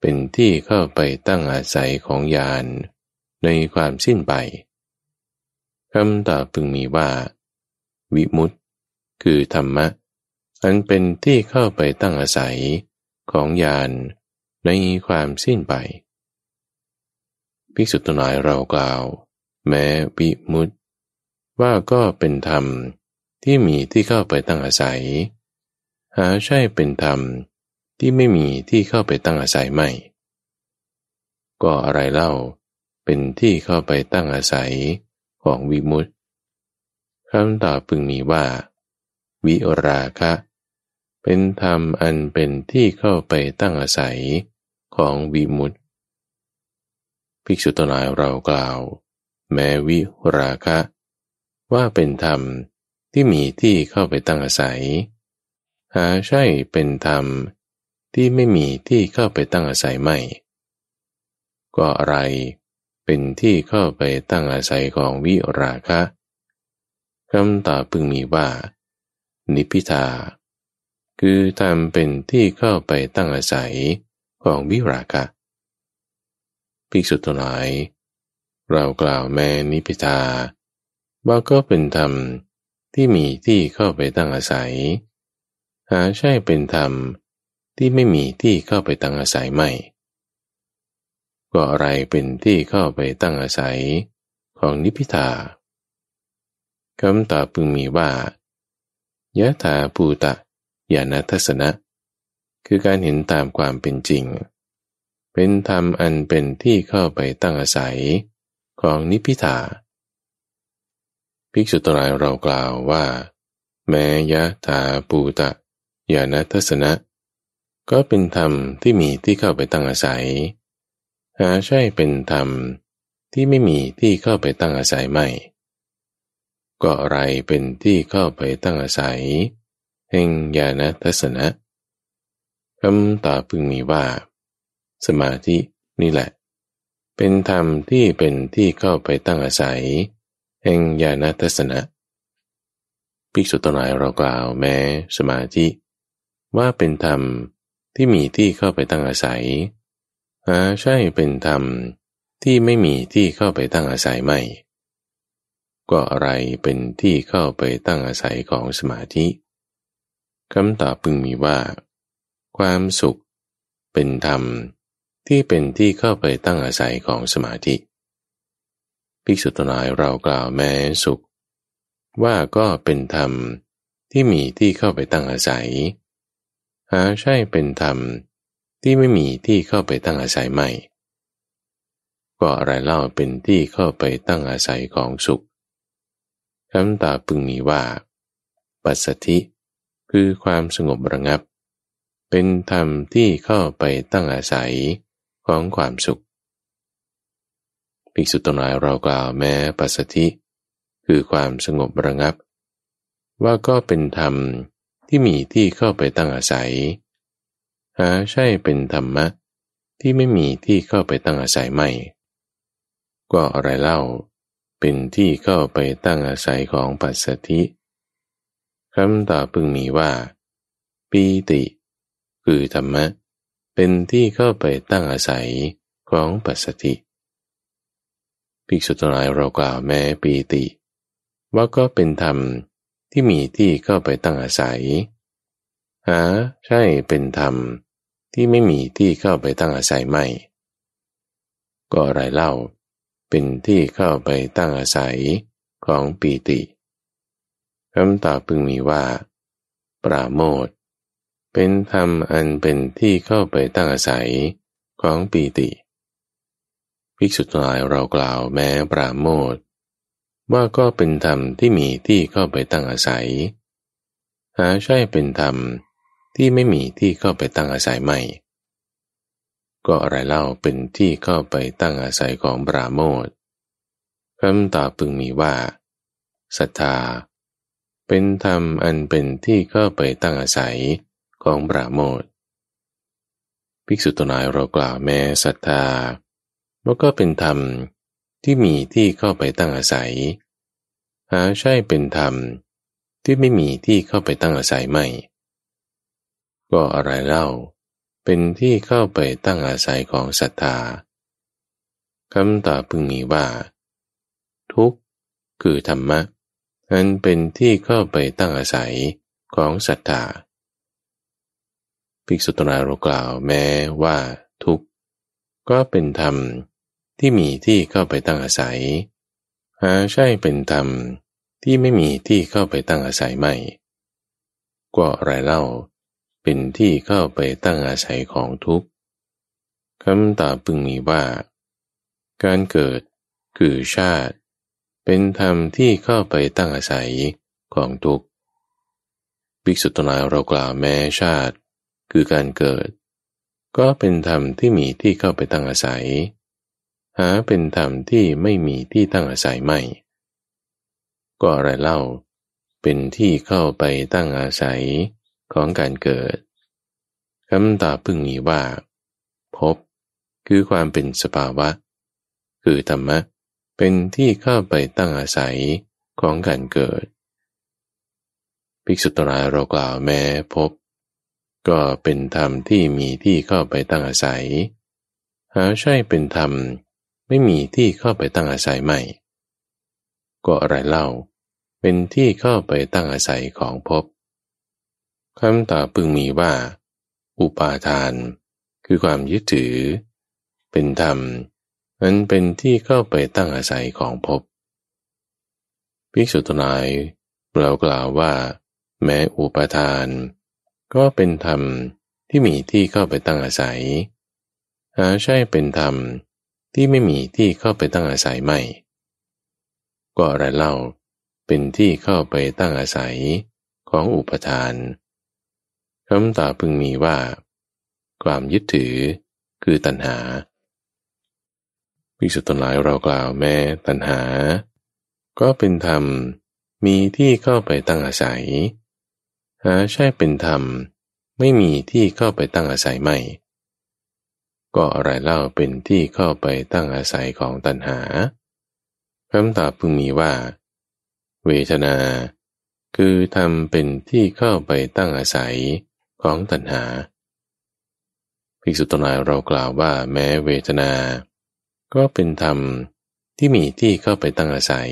เป็นที่เข้าไปตั้งอาศัยของญาณในความสิ้นไปคำตอบพึงมีว่าวิมุตติคือธรรมะอันเป็นที่เข้าไปตั้งอาศัยของญาณในความสิ้นไปภิกษุทั้งหลายเรากล่าวแม้วิมุตติว่าก็เป็นธรรมที่มีที่เข้าไปตั้งอาศัยหาใช่เป็นธรรมที่ไม่มีที่เข้าไปตั้งอาศัยไม่ก็อะไรเล่าเป็นที่เข้าไปตั้งอาศัยของวิมุตติคำตอบพึงมีว่าวิราคะ เป็นธรรมอันเป็นที่เข้าไปตั้งอาศัยของวิมุตติภิกษุทั้งหลายเรากล่าวแม้วิราคะว่าเป็นธรรมที่มีที่เข้าไปตั้งอาศัยหาใช่เป็นธรรมที่ไม่มีที่เข้าไปตั้งอาศัยไม่ก็อะไรเป็นที่เข้าไปตั้งอาศัยของวิราคะคำตอบพึงมีว่านิพพิทาคือธรรมเป็นที่เข้าไปตั้งอาศัยของวิราคะภิกษุทั้งหลายเรากล่าวแม้นิพพิทาว่าก็เป็นธรรมที่มีที่เข้าไปตั้งอาศัยหาใช่เป็นธรรมที่ไม่มีที่เข้าไปตั้งอาศัยไม่ก็อะไรเป็นที่เข้าไปตั้งอาศัยของนิพพิทาคำตอบพึงมีว่ายะถาภูตะญาณทัสสนะคือการเห็นตามความเป็นจริงเป็นธรรมอันเป็นที่เข้าไปตั้งอาศัยของนิพพิทาภิกษุทั้งหลายเรากล่าวว่าแม้ยะถาภูตะญาณทัสสนะก็เป็นธรรมที่มีที่เข้าไปตั้งอาศัยหาใช่เป็นธรรมที่ไม่มีที่เข้าไปตั้งอาศัยไม่ก็อะไรเป็นที่เข้าไปตั้งอาศัยแห่งญาณทัสสนะคำตอบพึงมีว่าสมาธินี่แหละเป็นธรรมที่เป็นที่เข้าไปตั้งอาศัยแห่งญาณทัสสนะภิกษุทั้งหลายเรากล่าวแม้สมาธิว่าเป็นธรรมที่มีที่เข้าไปตั้งอาศัยหาใช่เป็นธรรมที่ไม่มีที่เข้าไปตั้งอาศัยไม่ก็อะไรเป็นที่เข้าไปตั้งอาศัยของสมาธิคำตอบพึงมีว่าความสุขเป็นธรรมที่เป็นที่เข้าไปตั้งอาศัยของสมาธิภิกษุทั้งหลายเรากล่าวแม้สุขว่าก็เป็นธรรมที่มีที่เข้าไปตั้งอาศัยหาใช่เป็นธรรมที่ไม่มีที่เข้าไปตั้งอาศัยไม่ก็อะไรเล่าเป็นที่เข้าไปตั้งอาศัยของสุขคำตอบพึงมีว่าปัสสัทธิคือความสงบระงับเป็นธรรมที่เข้าไปตั้งอาศัยของความสุขภิกษุทั้งหลายเรากล่าวแม้ปัสสัทธิคือความสงบระงับว่าก็เป็นธรรมที่มีที่เข้าไปตั้งอาศัยหาใช่เป็นธรรมะที่ไม่มีที่เข้าไปตั้งอาศัยไม่ก็อะไรเล่าเป็นที่เข้าไปตั้งอาศัยของปัสสัทธิคำตอบพึงมีว่าปีติคือธรรมะเป็นที่เข้าไปตั้งอาศัยของปัสสัทธิภิกษุทั้งหลายเรากล่าวแม้ปีติว่าก็เป็นธรรมที่มีที่เข้าไปตั้งอาศัยหาใช่เป็นธรรมที่ไม่มีที่เข้าไปตั้งอาศัยไม่ก็อะไรเล่าเป็นที่เข้าไปตั้งอาศัยของปีติคำตอบพึงมีว่าปราโมทย์เป็นธรรมอันเป็นที่เข้าไปตั้งอาศัยของปีติภิกษุทั้งหลายเรากล่าวแม้ปราโมทย์ว่าก็เป็นธรรมที่มีที่เข้าไปตั้งอาศัยหาใช่เป็นธรรมที่ไม่มีที่เข้าไปตั้งอาศัยไม่ก็อะไรเล่าเป็นที่เข้าไปตั้งอาศัยของปราโมทย์คำตอบพึงมีว่าศรัทธาเป็นธรรมอันเป็นที่เข้าไปตั้งอาศัยของปราโมทย์ภิกษุทั้งหลายเรากล่าวแม้ศรัทธาว่าก็เป็นธรรมที่มีที่เข้าไปตั้งอาศัยหาใช่เป็นธรรมที่ไม่มีที่เข้าไปตั้งอาศัยไม่ก็อะไรเล่าเป็นที่เข้าไปตั้งอาศัยของศรัทธาคำตอบพึงมีว่าทุกข์คือธรรมะอันเป็นที่เข้าไปตั้งอาศัยของศรัทธาภิกษุทั้งหลายเรากล่าวแม้ว่าทุกข์ก็เป็นธรรมที่มีที่เข้าไปตั้งอาศัยหาใช่เป็นธรรมที่ไม่มีที่เข้าไปตั้งอาศัยไม่ก็อะไรเล่าเป็นที่เข้าไปตั้งอาศัยของทุกข์คำตอบพึงมีว่าการเกิดคือชาติเป็นธรรมที่เข้าไปตั้งอาศัยของทุกข์ ภิกษุทั้งหลายเรากล่าวแม้ชาติคือการเกิดก็เป็นธรรมที่มีที่เข้าไปตั้งอาศัยหาเป็นธรรมที่ไม่มีที่ตั้งอาศัยไม่ก็อะไรเล่าเป็นที่เข้าไปตั้งอาศัยของการเกิดคำตอบพึงมีว่าภพคือความเป็นสภาวะคือธรรมะเป็นที่เข้าไปตั้งอาศัยของการเกิดภิกษุทั้งหลายเรากล่าวแม้ภพก็เป็นธรรมที่มีที่เข้าไปตั้งอาศัยหาใช่เป็นธรรมไม่มีที่เข้าไปตั้งอาศัยไม่ก็อะไรเล่าเป็นที่เข้าไปตั้งอาศัยของภพคำตอบพึงมีว่าอุปาทานคือความยึดถือเป็นธรรมอันเป็นที่เข้าไปตั้งอาศัยของภพภิกษุทั้งหลายเรากล่าวว่าแม้อุปาทานก็เป็นธรรมที่มีที่เข้าไปตั้งอาศัยหาใช่เป็นธรรมที่ไม่มีที่เข้าไปตั้งอาศัยไม่ก็อะไรเล่าเป็นที่เข้าไปตั้งอาศัยของอุปทานคำตอบพึงมีว่าความยึดถือคือตัณหาภิกษุทั้งหลายเรากล่าวแม้ตัณหาก็เป็นธรรมมีที่เข้าไปตั้งอาศัยหาใช่เป็นธรรมไม่มีที่เข้าไปตั้งอาศัยไม่ก็อะไรเล่าเป็นที่เข้าไปตั้งอาศัยของตัณหาคำตอบพึงมีว่าเวทนาคือธรรมเป็นที่เข้าไปตั้งอาศัยของตัณหาภิกษุทั้งหลายเรากล่าวว่าแม้เวทนาก็เป็นธรรมที่มีที่เข้าไปตั้งอาศัย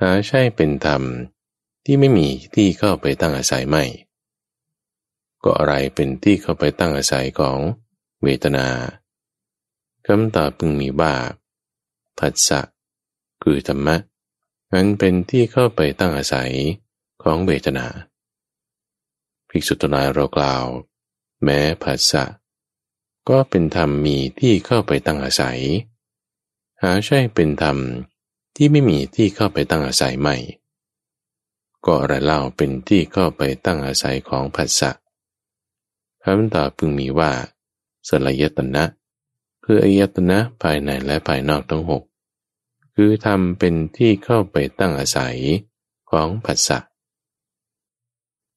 หาใช่เป็นธรรมที่ไม่มีที่เข้าไปตั้งอาศัยไม่ก็อะไรเป็นที่เข้าไปตั้งอาศัยของเวทนาคำตอบพึงมีว่าผัสสะคือธรรมะนั้นเป็นที่เข้าไปตั้งอาศัยของเวทนาภิกษุทั้งหลายเรากล่าวแม้ผัสสะก็เป็นธรรมมีที่เข้าไปตั้งอาศัยหาใช่เป็นธรรมที่ไม่มีที่เข้าไปตั้งอาศัยไม่ก็อะไรเล่าเป็นที่เข้าไปตั้งอาศัยของผัสสะคำตอบพึงมีว่าสลายตนะคืออายตนะภายในและภายนอกทั้งหกคือธรรมเป็นที่เข้าไปตั้งอาศัยของผัสสะ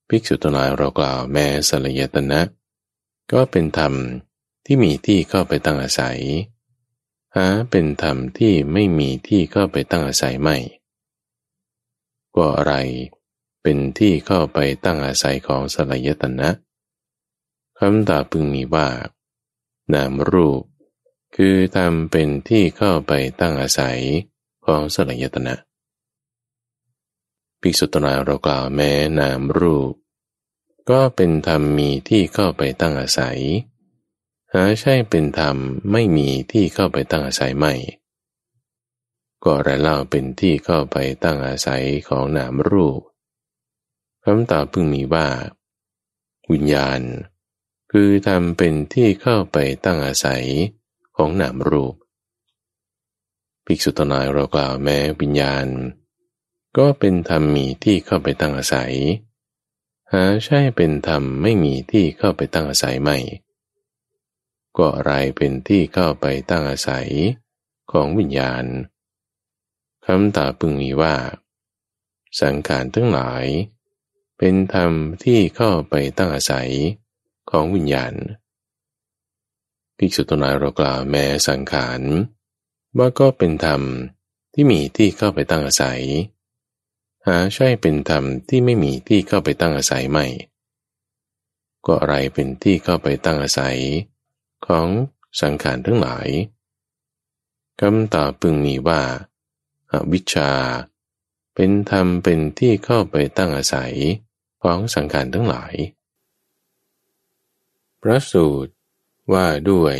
ภิกษุทั้งหลายเรากล่าวแม้สลายตนะก็เป็นธรรมที่มีที่เข้าไปตั้งอาศัยหาเป็นธรรมที่ไม่มีที่เข้าไปตั้งอาศัยไม่ก็อะไรเป็นที่เข้าไปตั้งอาศัยของสลายตนะคำตอบพึงมีว่านามรูปคือธรรมเป็นที่เข้าไปตั้งอาศัยของสลายตนะภิกษุทั้งหลายเรากล่าวแม้นามรูปก็เป็นธรรมมีที่เข้าไปตั้งอาศัยหาใช่เป็นธรรมไม่มีที่เข้าไปตั้งอาศัยไม่ก็อะไรเล่าเป็นที่เข้าไปตั้งอาศัยของนามรูปคำตอบพึงมีว่าวิญญาณคือธรรมเป็นที่เข้าไปตั้งอาศัยของนามรูปภิกษุทั้งหลายเรากล่าวแม้วิญญาณก็เป็นธรรมมีที่เข้าไปตั้งอาศัยหาใช่เป็นธรรมไม่มีที่เข้าไปตั้งอาศัยไม่ก็อะไรเป็นที่เข้าไปตั้งอาศัยของวิญญาณคำตอบพึงมีว่าสังขารทั้งหลายเป็นธรรมที่เข้าไปตั้งอาศัยของวิญญาณภิกษุทั้งหลายเรากล่าวแม้สังขารว่าก็เป็นธรรมที่มีที่เข้าไปตั้งอาศัยหาใช่เป็นธรรมที่ไม่มีที่เข้าไปตั้งอาศัยไม่ก็อะไรเป็นที่เข้าไปตั้งอาศัยของสังขารทั้งหลายคำตอบพึงมีว่าอวิชชาเป็นธรรมเป็นที่เข้าไปตั้งอาศัยของสังขารทั้งหลายพระสูตรว่าด้วย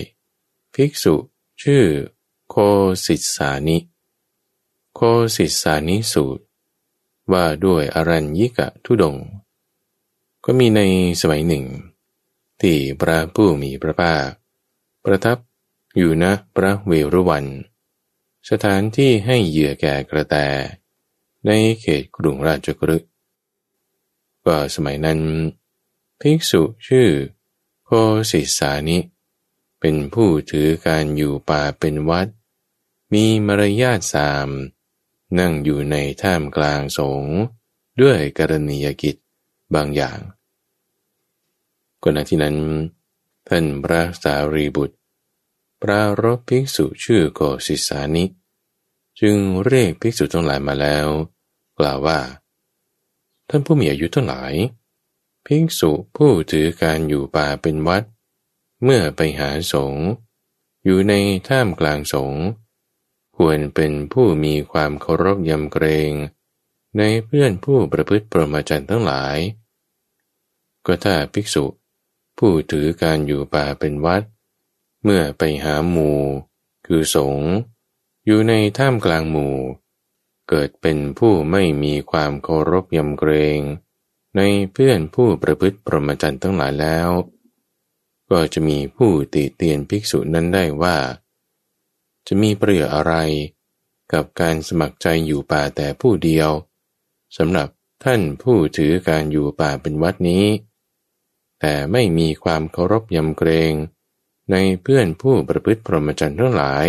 ภิกษุชื่อโคสิสสานิโคสิสสานิสูตรว่าด้วยอรัญญิกธุดงค์ก็มีในสมัยหนึ่งที่พระผู้มีพระภาคประทับอยู่ณพระเวรุวันสถานที่ให้เหยื่อแก่กระแตในเขตกรุงราชคฤห์ ก็สมัยนั้นภิกษุชื่อโคสิสานิเป็นผู้ถือการอยู่ป่าเป็นวัดมีมารยาทสามนั่งอยู่ในท่ามกลางสงฆ์ด้วยกรณียกิจบางอย่างก่อนหน้าที่นั้นท่านพระสารีบุตรปรารภภิกษุชื่อโกสิสานิจึงเรียกภิกษุทั้งหลายมาแล้วกล่าวว่าท่านผู้มีอายุทั้งหลายภิกษุผู้ถือการอยู่ป่าเป็นวัดเมื่อไปหาสงฆ์อยู่ในท่ามกลางสงฆ์ควรเป็นผู้มีความเคารพยำเกรงในเพื่อนผู้ประพฤติพรหมจรรย์ทั้งหลายก็ถ้าภิกษุผู้ถือการอยู่ป่าเป็นวัดเมื่อไปหาหมู่คือสงฆ์อยู่ในท่ามกลางหมู่เกิดเป็นผู้ไม่มีความเคารพยำเกรงในเพื่อนผู้ประพฤติพรหมจรรย์ทั้งหลายแล้วก็จะมีผู้ติเตียนภิกษุนั้นได้ว่าจะมีประโยชน์อะไรกับการสมัครใจอยู่ป่าแต่ผู้เดียวสำหรับท่านผู้ถือการอยู่ป่าเป็นวัดนี้แต่ไม่มีความเคารพยำเกรงในเพื่อนผู้ประพฤติพรหมจรรย์ทั้งหลาย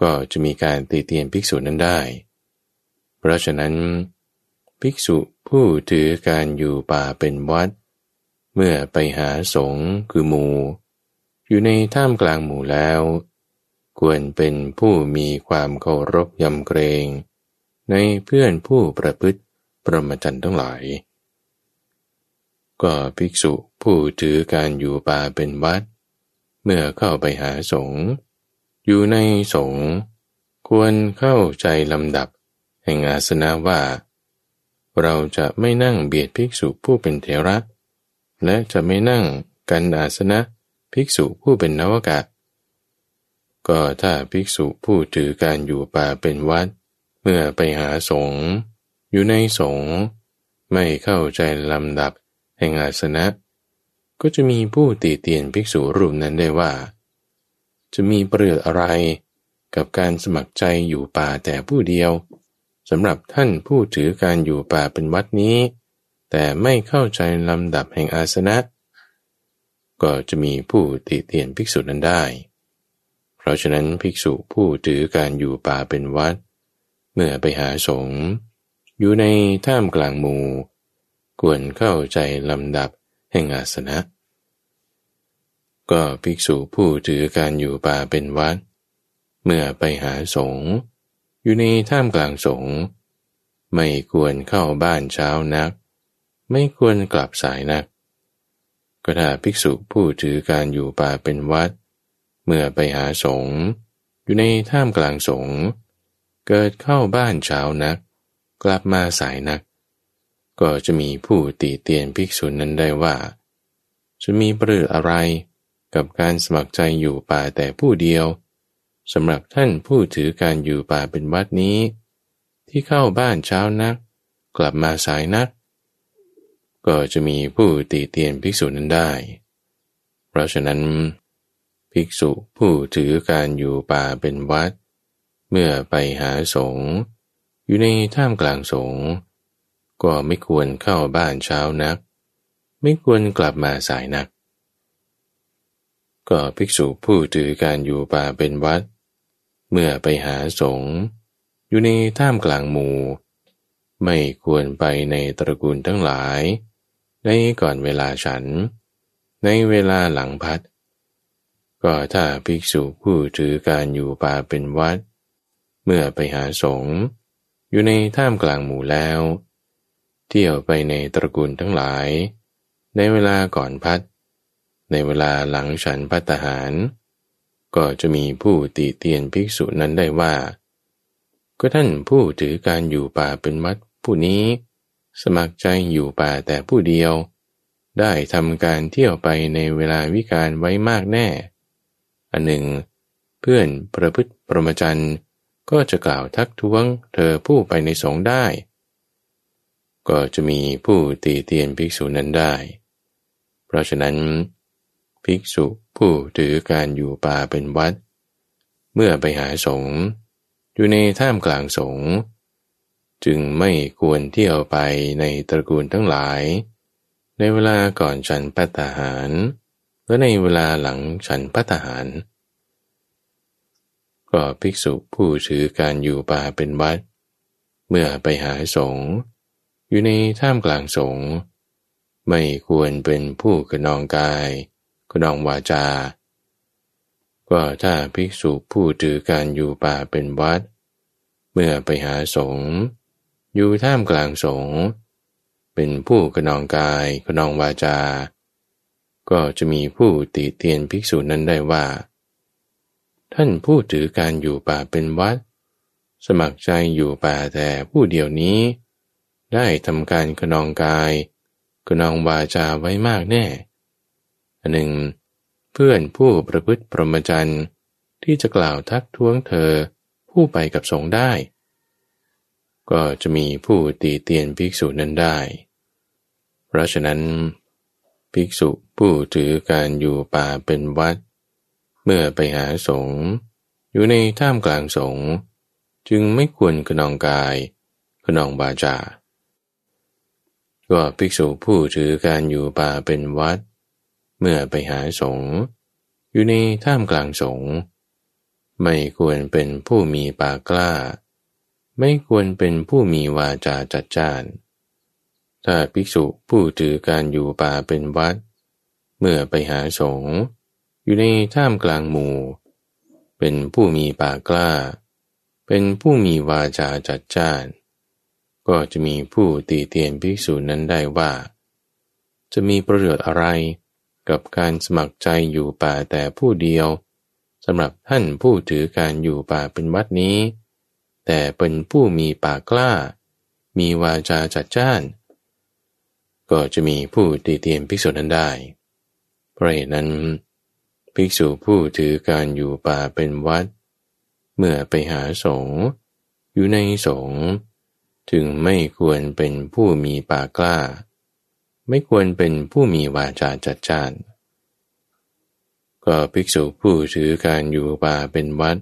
ก็จะมีการติเตียนภิกษุนั้นได้เพราะฉะนั้นภิกษุผู้ถือการอยู่ป่าเป็นวัดเมื่อไปหาสงฆ์คือหมู่อยู่ในท่ามกลางหมู่แล้วควรเป็นผู้มีความเคารพยำเกรงในเพื่อนผู้ประพฤติพรหมจรรย์ทั้งหลายก็ภิกษุผู้ถือการอยู่ป่าเป็นวัดเมื่อเข้าไปหาสงฆ์อยู่ในสงฆ์ควรเข้าใจลำดับแห่งอาสนะว่าเราจะไม่นั่งเบียดภิกษุผู้เป็นเถระและจะไม่นั่งกันอาสนะภิกษุผู้เป็นนวกะก็ถ้าภิกษุผู้ถือการอยู่ป่าเป็นวัดเมื่อไปหาสงฆ์อยู่ในสงฆ์ไม่เข้าใจลำดับแห่งอาสนะก็จะมีผู้ติเตียนภิกษุรูปนั้นได้ว่าจะมีประโยชน์อะไรกับการสมัครใจอยู่ป่าแต่ผู้เดียวสำหรับท่านผู้ถือการอยู่ป่าเป็นวัดนี้แต่ไม่เข้าใจลำดับแห่งอาสนะก็จะมีผู้ติเตียนภิกษุนั้นได้เพราะฉะนั้นภิกษุผู้ถือการอยู่ป่าเป็นวัดเมื่อไปหาสงฆ์อยู่ในท่ามกลางหมู่ควรเข้าใจลำดับแห่งอาสนะก็ภิกษุผู้ถือการอยู่ป่าเป็นวัดเมื่อไปหาสงฆ์อยู่ในท่ามกลางสงฆ์ไม่ควรเข้าบ้านเช้านักไม่ควรกลับสายนักก็ถ้าภิกษุผู้ถือการอยู่ป่าเป็นวัดเมื่อไปหาสงฆ์อยู่ในท่ามกลางสงฆ์เกิดเข้าบ้านเช้านักกลับมาสายนักก็จะมีผู้ติเตียนภิกษุนั้นได้ว่าจะมีประโยชน์อะไรกับการสมัครใจอยู่ป่าแต่ผู้เดียวสำหรับท่านผู้ถือการอยู่ป่าเป็นวัดนี้ที่เข้าบ้านเช้านักกลับมาสายนักก็จะมีผู้ติเตียนภิกษุนั้นได้เพราะฉะนั้นภิกษุผู้ถือการอยู่ป่าเป็นวัดเมื่อไปหาสงฆ์อยู่ในท่ามกลางสงฆ์ก็ไม่ควรเข้าบ้านเช้านักไม่ควรกลับมาสายนักก็ภิกษุผู้ถือการอยู่ป่าเป็นวัดเมื่อไปหาสงฆ์อยู่ในท่ามกลางหมู่ไม่ควรไปในตระกูลทั้งหลายในก่อนเวลาฉันในเวลาหลังพัดก็ถ้าภิกษุผู้ถือการอยู่ป่าเป็นวัดเมื่อไปหาสงฆ์อยู่ในท่ามกลางหมู่แล้วเที่ยวไปในตระกูลทั้งหลายในเวลาก่อนพัดในเวลาหลังฉันภัตตาหารก็จะมีผู้ติเตียนภิกษุนั้นได้ว่าก็ท่านผู้ถือการอยู่ป่าเป็นวัดผู้นี้สมัครใจอยู่ป่าแต่ผู้เดียวได้ทำการเที่ยวไปในเวลาวิกาลไว้มากแน่อันหนึ่งเพื่อนประพฤติพรหมจรรย์ก็จะกล่าวทักท้วงเธอผู้ไปในสงฆ์ได้ก็จะมีผู้ติเตียนภิกษุนั้นได้เพราะฉะนั้นภิกษุผู้ถือการอยู่ป่าเป็นวัดเมื่อไปหาสงฆ์อยู่ในท่ามกลางสงฆ์ จึงไม่ควรเที่ยวไปในตระกูลทั้งหลายในเวลาก่อนฉันภัตตาหารและในเวลาหลังฉันภัตตาหารก็ภิกษุผู้ถือการอยู่ป่าเป็นวัดเมื่อไปหาสงฆ์อยู่ในท่ามกลางสงฆ์ไม่ควรเป็นผู้ขนองกายขนองวาจาก็ถ้าภิกษุผู้ถือการอยู่ป่าเป็นวัดเมื่อไปหาสงฆ์อยู่ท่ามกลางสงฆ์เป็นผู้ขนองกายขนองวาจาก็จะมีผู้ติเตียนภิกษุนั้นได้ว่าท่านผู้ถือการอยู่ป่าเป็นวัดสมัครใจอยู่ป่าแต่ผู้เดียวนี้ได้ทำการขนองกายขนองวาจาไว้มากแน่อันหนึ่งเพื่อนผู้ประพฤติพรหมจรรย์ที่จะกล่าวทักท้วงเธอผู้ไปกับสงฆ์ได้ก็จะมีผู้ตีเตียนภิกษุนั้นได้เพราะฉะนั้นภิกษุผู้ถือการอยู่ป่าเป็นวัดเมื่อไปหาสงฆ์อยู่ในท่ามกลางสงฆ์จึงไม่ควรขนองกายขนองวาจาก็ภิกษุผู้ถือการอยู่ป่าเป็นวัดเมื่อไปหาสงฆ์อยู่ในท่ามกลางสงฆ์ไม่ควรเป็นผู้มีปากกล้าไม่ควรเป็นผู้มีวาจาจัดจ้านถ้าภิกษุผู้ถือการอยู่ป่าเป็นวัดเมื่อไปหาสงฆ์อยู่ในท่ามกลางหมู่เป็นผู้มีปากกล้าเป็นผู้มีวาจาจัดจ้านก็จะมีผู้ตีเตียนภิกษุนั้นได้ว่าจะมีประโยชน์อะไรกับการสมัครใจอยู่ป่าแต่ผู้เดียวสำหรับท่านผู้ถือการอยู่ป่าเป็นวัดนี้แต่เป็นผู้มีปากกล้ามีวาจาจัดจ้านก็จะมีผู้ตีเตียนภิกษุนั้นได้เพราะเหตุนั้นภิกษุผู้ถือการอยู่ป่าเป็นวัดเมื่อไปหาสงฆ์อยู่ในสงฆ์จึงไม่ควรเป็นผู้มีปากกล้าไม่ควรเป็นผู้มีวาจาจัดจ้านก็ภิกษุผู้ถือการอยู่ป่าเป็นวัด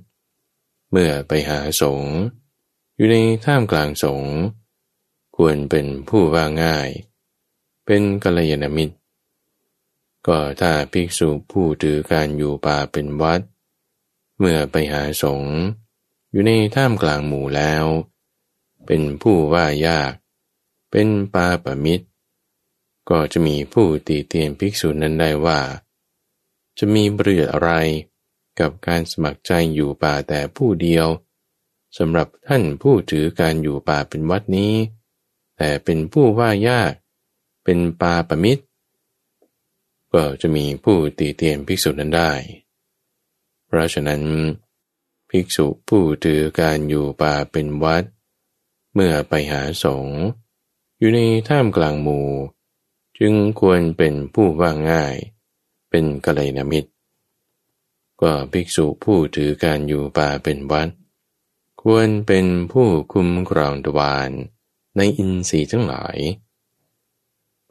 เมื่อไปหาสงฆ์อยู่ในท่ามกลางสงฆ์ควรเป็นผู้ว่าง่ายเป็นกัลยาณมิตรก็ถ้าภิกษุผู้ถือการอยู่ป่าเป็นวัดเมื่อไปหาสงฆ์อยู่ในท่ามกลางหมู่แล้วเป็นผู้ว่ายากเป็นปาปมิตรก็จะมีผู้ตีเตียนภิกษุนั้นได้ว่าจะมีประโยชน์อะไรกับการสมัครใจอยู่ป่าแต่ผู้เดียวสำหรับท่านผู้ถือการอยู่ป่าเป็นวัดนี้แต่เป็นผู้ว่ายากเป็นปาปมิตรก็จะมีผู้ตีเตียนภิกษุนั้นได้เพราะฉะนั้นภิกษุผู้ถือการอยู่ป่าเป็นวัดเมื่อไปหาสงฆ์อยู่ในท่ามกลางหมู่จึงควรเป็นผู้ว่าง่ายเป็นกัลยาณมิตรก็ภิกษุผู้ถือการอยู่ป่าเป็นวัดควรเป็นผู้คุ้มครองทวารในอินทรีย์ทั้งหลาย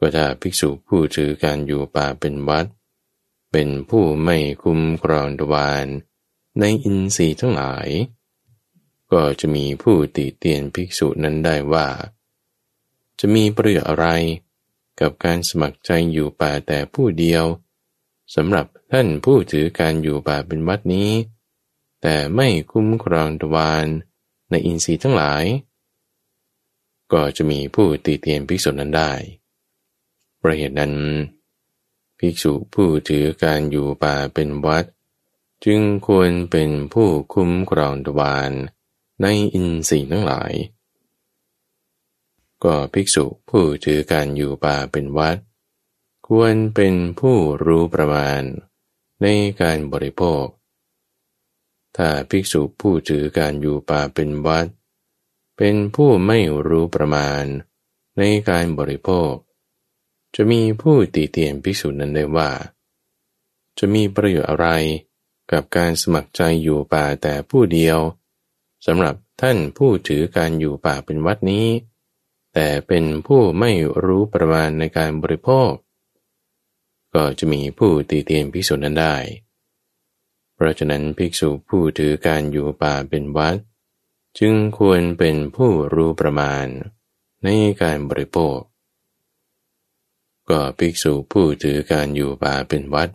ก็ถ้าภิกษุผู้ถือการอยู่ป่าเป็นวัดเป็นผู้ไม่คุ้มครองทวารในอินทรีย์ทั้งหลายก็จะมีผู้ติเตียนภิกษุนั้นได้ว่าจะมีประโยชน์อะไรกับการสมัครใจอยู่ป่าแต่ผู้เดียวสำหรับท่านผู้ถือการอยู่ป่าเป็นวัดนี้แต่ไม่คุ้มครองทวารในอินทรีย์ทั้งหลายก็จะมีผู้ติเตียนภิกษุนั้นได้เพราะเหตุนั้นภิกษุผู้ถือการอยู่ป่าเป็นวัดจึงควรเป็นผู้คุ้มครองทวารในอินทรีย์ทั้งหลายก็ภิกษุผู้ถือการอยู่ป่าเป็นวัดควรเป็นผู้รู้ประมาณในการบริโภคถ้าภิกษุผู้ถือการอยู่ป่าเป็นวัดเป็นผู้ไม่รู้ประมาณในการบริโภคจะมีผู้ติเตียนภิกษุนั้นได้ว่าจะมีประโยชน์อะไรกับการสมัครใจอยู่ป่าแต่ผู้เดียวสำหรับท่านผู้ถือการอยู่ป่าเป็นวัดนี้แต่เป็นผู้ไม่รู้ประมาณในการบริโภคก็จะมีผู้ตีเตียนภิกษุนั้นได้เพราะฉะนั้นภิกษุผู้ถือการอยู่ป่าเป็นวัด จึงควรเป็นผู้รู้ประมาณในการบริโภคก็ภิกษุผู้ถือการอยู่ป่าเป็นวัด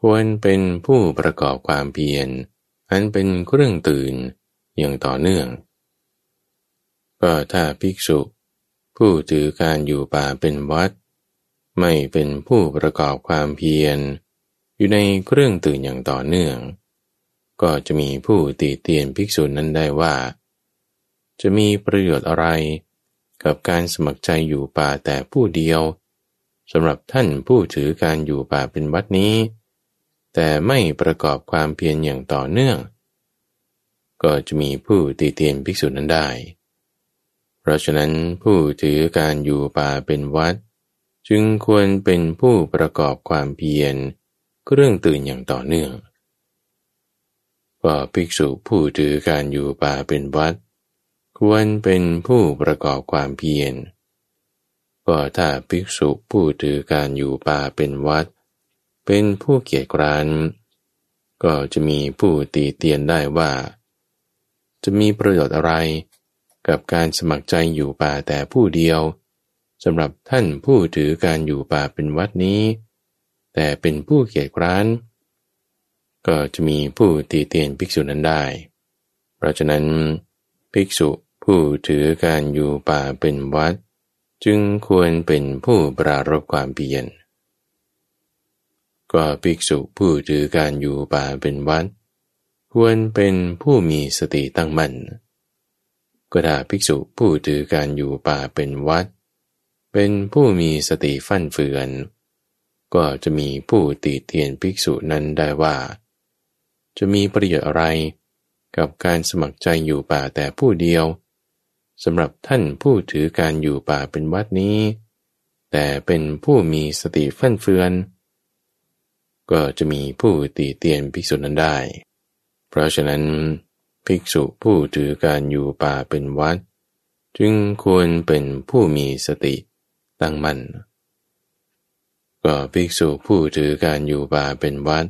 ควรเป็นผู้ประกอบความเพียรอันเป็นเครื่องตื่นอย่างต่อเนื่องก็ถ้าภิกษุผู้ถือการอยู่ป่าเป็นวัดไม่เป็นผู้ประกอบความเพียรอยู่ในเครื่องตื่นอย่างต่อเนื่องก็จะมีผู้ติเตียนภิกษุนั้นได้ว่าจะมีประโยชน์อะไรกับการสมัครใจอยู่ป่าแต่ผู้เดียวสำหรับท่านผู้ถือการอยู่ป่าเป็นวัดนี้แต่ไม่ประกอบความเพียรอย่างต่อเนื่องก็จะมีผู้ติเตียนภิกษุนั้นได้เพราะฉะนั้นผู้ถือการอยู่ป่าเป็นวัดจึงควรเป็นผู้ประกอบความเพียรเครื่องตื่นอย่างต่อเนื่องก็ภิกษุผู้ถือการอยู่ป่าเป็นวัดควรเป็นผู้ประกอบความเพียรก็ถ้าภิกษุผู้ถือการอยู่ป่าเป็นวัดเป็นผู้เกียจคร้านก็จะมีผู้ตีเตียนได้ว่าจะมีประโยชน์อะไรกับการสมัครใจอยู่ป่าแต่ผู้เดียวสำหรับท่านผู้ถือการอยู่ป่าเป็นวัดนี้แต่เป็นผู้เกียจคร้านก็จะมีผู้ตีเตียนภิกษุนั้นได้เพราะฉะนั้นภิกษุผู้ถือการอยู่ป่าเป็นวัดจึงควรเป็นผู้ปรารภความเพียรก็ภิกษุผู้ถือการอยู่ป่าเป็นวัดควรเป็นผู้มีสติตั้งมั่นก็ถ้าภิกษุผู้ถือการอยู่ป่าเป็นวัดเป็นผู้มีสติฟั่นเฟือนก็จะมีผู้ติเตียนภิกษุนั้นได้ว่าจะมีประโยชน์อะไรกับการสมัครใจอยู่ป่าแต่ผู้เดียวสำหรับท่านผู้ถือการอยู่ป่าเป็นวัดนี้แต่เป็นผู้มีสติฟั่นเฟือนก็จะมีผู้ติเตียนภิกษุนั้นได้เพราะฉะนั้นภิกษุผู้ถือการอยู่ป่าเป็นวัดจึงควรเป็นผู้มีสติตั้งมั่นก็ภิกษุผู้ถือการอยู่ป่าเป็นวัด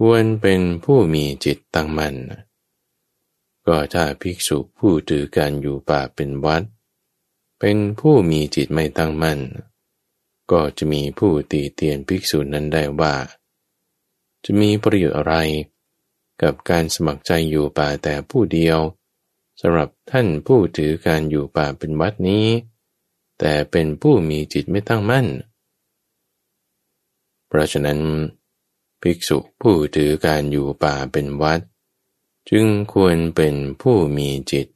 ควรเป็นผู้มีจิตตั้งมั่นก็ถ้าภิกษุผู้ถือการอยู่ป่าเป็นวัดเป็นผู้มีจิตไม่ตั้งมั่นก็จะมีผู้ตีเตียนภิกษุนั้นได้ว่าจะมีประโยชน์อะไรกับการสมัครใจอยู่ป่าแต่ผู้เดียวสำหรับท่านผู้ถือการอยู่ป่าเป็นวัดนี้แต่เป็นผู้มีจิตไม่ตั้งมั่นเพราะฉะนั้นภิกษุผู้ถือการอยู่ป่าเป็นวัดจึงควรเป็นผู้มีจิต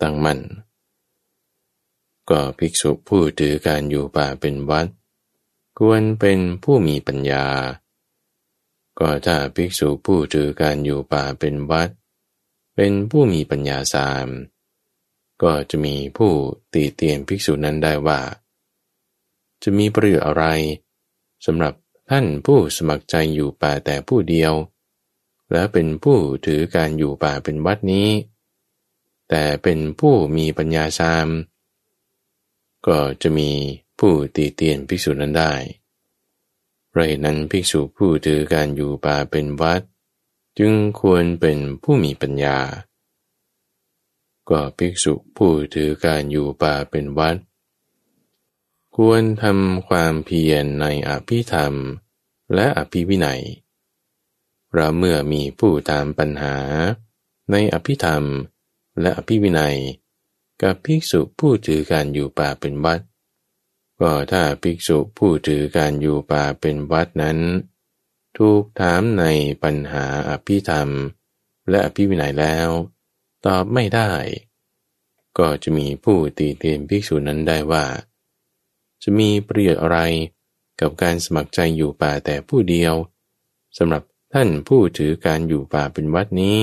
ตั้งมั่นก็ภิกษุผู้ถือการอยู่ป่าเป็นวัดควรเป็นผู้มีปัญญาก็ถ้าภิกษุผู้ถือการอยู่ป่าเป็นวัดเป็นผู้มีปัญญาสามก็จะมีผู้ติเตียนภิกษุนั้นได้ว่าจะมีประโยชน์อะไรสำหรับท่านผู้สมัครใจอยู่ป่าแต่ผู้เดียวและเป็นผู้ถือการอยู่ป่าเป็นวัดนี้แต่เป็นผู้มีปัญญาสามก็จะมีผู้ติเตียนภิกษุนั้นได้เพราะนั้นภิกษุผู้ถือการอยู่ป่าเป็นวัดจึงควรเป็นผู้มีปัญญาก็ภิกษุผู้ถือการอยู่ป่าเป็นวัดควรทำความเพียรในอภิธรรมและอภิวินัยเพราะเมื่อมีผู้ถามปัญหาในอภิธรรมและอภิวินัยกับภิกษุผู้ถือการอยู่ป่าเป็นวัดก็ถ้าภิกษุผู้ถือการอยู่ป่าเป็นวัดนั้นถูกถามในปัญหาอภิธรรมและอภิวินัยแล้วตอบไม่ได้ก็จะมีผู้ตีเตียนภิกษุนั้นได้ว่าจะมีประโยชน์อะไรกับการสมัครใจอยู่ป่าแต่ผู้เดียวสำหรับท่านผู้ถือการอยู่ป่าเป็นวัดนี้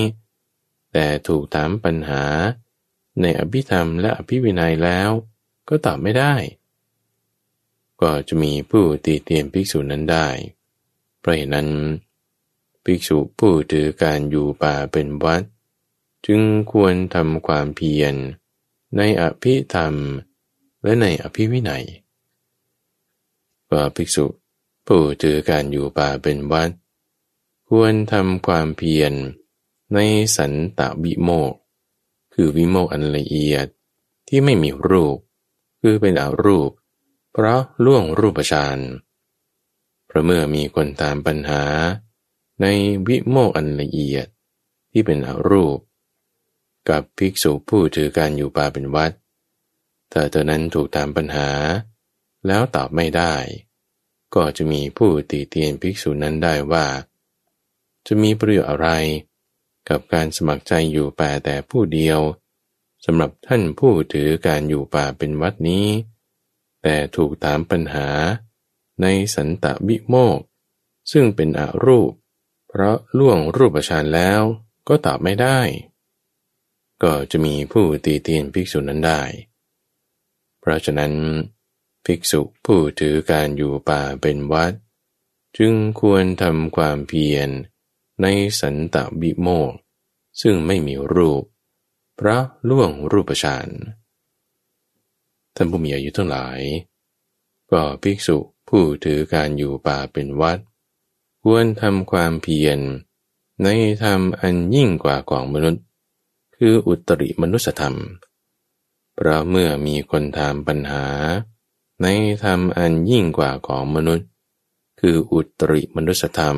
แต่ถูกถามปัญหาในอภิธรรมและอภิวินัยแล้วก็ตอบไม่ได้ก็จะมีผู้ตีเตียนภิกษุนั้นได้เพราะฉะนั้นภิกษุผู้ถือการอยู่ป่าเป็นวัดจึงควรทำความเพียรในอภิธรรมและในอภิวินัยก็ภิกษุผู้ถือการอยู่ป่าเป็นวัดควรทำความเพียรในสันตวิโมกข คือวิโมกข์อันละเอียดที่ไม่มีรูปคือเป็นอรูปเพราะล่วงรูปฌานเพราะเมื่อมีคนตามปัญหาในวิโมกข์อันละเอียดที่เป็นอรูปกับภิกษุผู้ถือการอยู่ป่าเป็นวัดแต่ตอนนั้นถูกตามปัญหาแล้วตอบไม่ได้ก็จะมีผู้ติเตียนภิกษุนั้นได้ว่าจะมีประโยชน์อะไรกับการสมัครใจอยู่ป่าแต่ผู้เดียวสำหรับท่านผู้ถือการอยู่ป่าเป็นวัดนี้แต่ถูกถามปัญหาในสันตวิโมกข์ซึ่งเป็นอรูปเพราะล่วงรูปฌานแล้วก็ตอบไม่ได้ก็จะมีผู้ตีเตียนภิกษุนั้นได้เพราะฉะนั้นภิกษุผู้ถือการอยู่ป่าเป็นวัดจึงควรทำความเพียรในสันตวิโมกข์ซึ่งไม่มีรูปเพราะล่วงรูปฌานท่านผู้มีอายุทั้งหลายก็ภิกษุผู้ถือการอยู่ป่าเป็นวัดควรทำความเพียรในธรรมอันยิ่งกว่าของมนุษย์คืออุตริมนุสธรรมเพราะเมื่อมีคนถามปัญหาในธรรมอันยิ่งกว่าของมนุษย์คืออุตริมนุสธรรม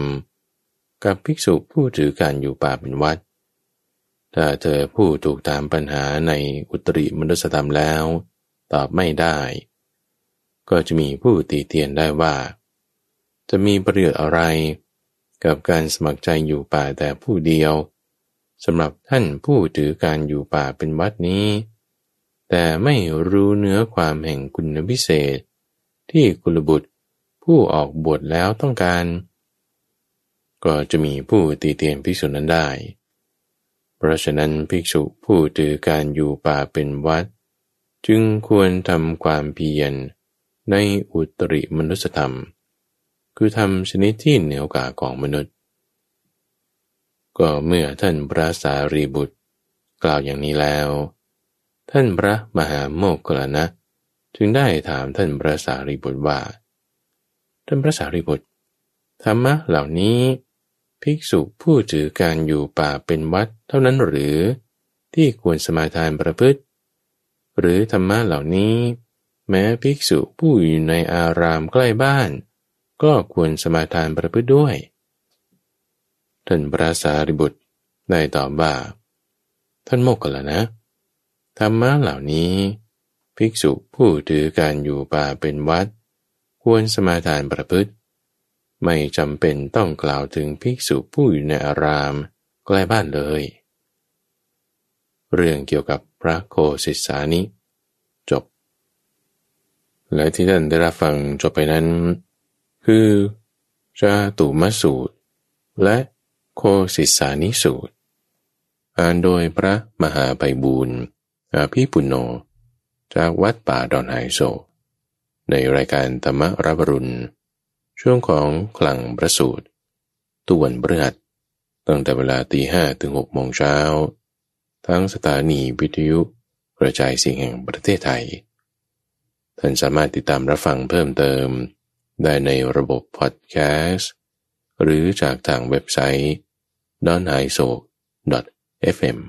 กับภิกษุผู้ถือการอยู่ป่าเป็นวัดถ้าเธอผู้ถูกถามปัญหาในอุตริมนุสธรรมแล้วตอบไม่ได้ก็จะมีผู้ตีเตียนได้ว่าจะมีประโยชน์อะไรกับการสมัครใจอยู่ป่าแต่ผู้เดียวสำหรับท่านผู้ถือการอยู่ป่าเป็นวัดนี้แต่ไม่รู้เนื้อความแห่งคุณวิเศษที่กุลบุตรผู้ออกบวชแล้วต้องการก็จะมีผู้ตีเตียนภิกษุนั้นได้เพราะฉะนั้นภิกษุผู้ถือการอยู่ป่าเป็นวัดจึงควรทำความเพียรในอุตริมนุสธรรมคือธรรมชนิดที่เหนือกว่าของมนุษย์ก็เมื่อท่านพระสารีบุตรกล่าวอย่างนี้แล้วท่านพระมหาโมคคัลลานะจึงได้ถามท่านพระสารีบุตรว่าท่านพระสารีบุตรธรรมะเหล่านี้ภิกษุผู้ถือการอยู่ป่าเป็นวัดเท่านั้นหรือที่ควรสมาทานประพฤติหรือธรรมะเหล่านี้แม้ภิกษุผู้อยู่ในอารามใกล้บ้านก็ควรสมาทานประพฤติด้วยท่านพระสารีบุตรได้ตอบว่าท่านโมคคัลลานะธรรมะเหล่านี้ภิกษุผู้ถือการอยู่ป่าเป็นวัดควรสมาทานประพฤติไม่จำเป็นต้องกล่าวถึงภิกษุผู้อยู่ในอารามใกล้บ้านเลยเรื่องเกี่ยวกับพระโคสิสานิจบและที่ท่านได้รับฟังจบไปนั้นคือจาตุมสูตรและโคสิสานิสูตรอ่านโดยพระมหาไพบูลย์อภิปุณโญจากวัดป่าดอนไฮโซในรายการธรรมรับอรุณช่วงของคลังพระสูตรทุกวันพฤหัสตั้งแต่เวลา 5:00 ถึง 6:00 น.ทั้งสถานีวิทยุกระจายเสียงแห่งประเทศไทยท่านสามารถติดตามรับฟังเพิ่มเติมได้ในระบบพอดแคสต์หรือจากทางเว็บไซต์ donhaiso.fm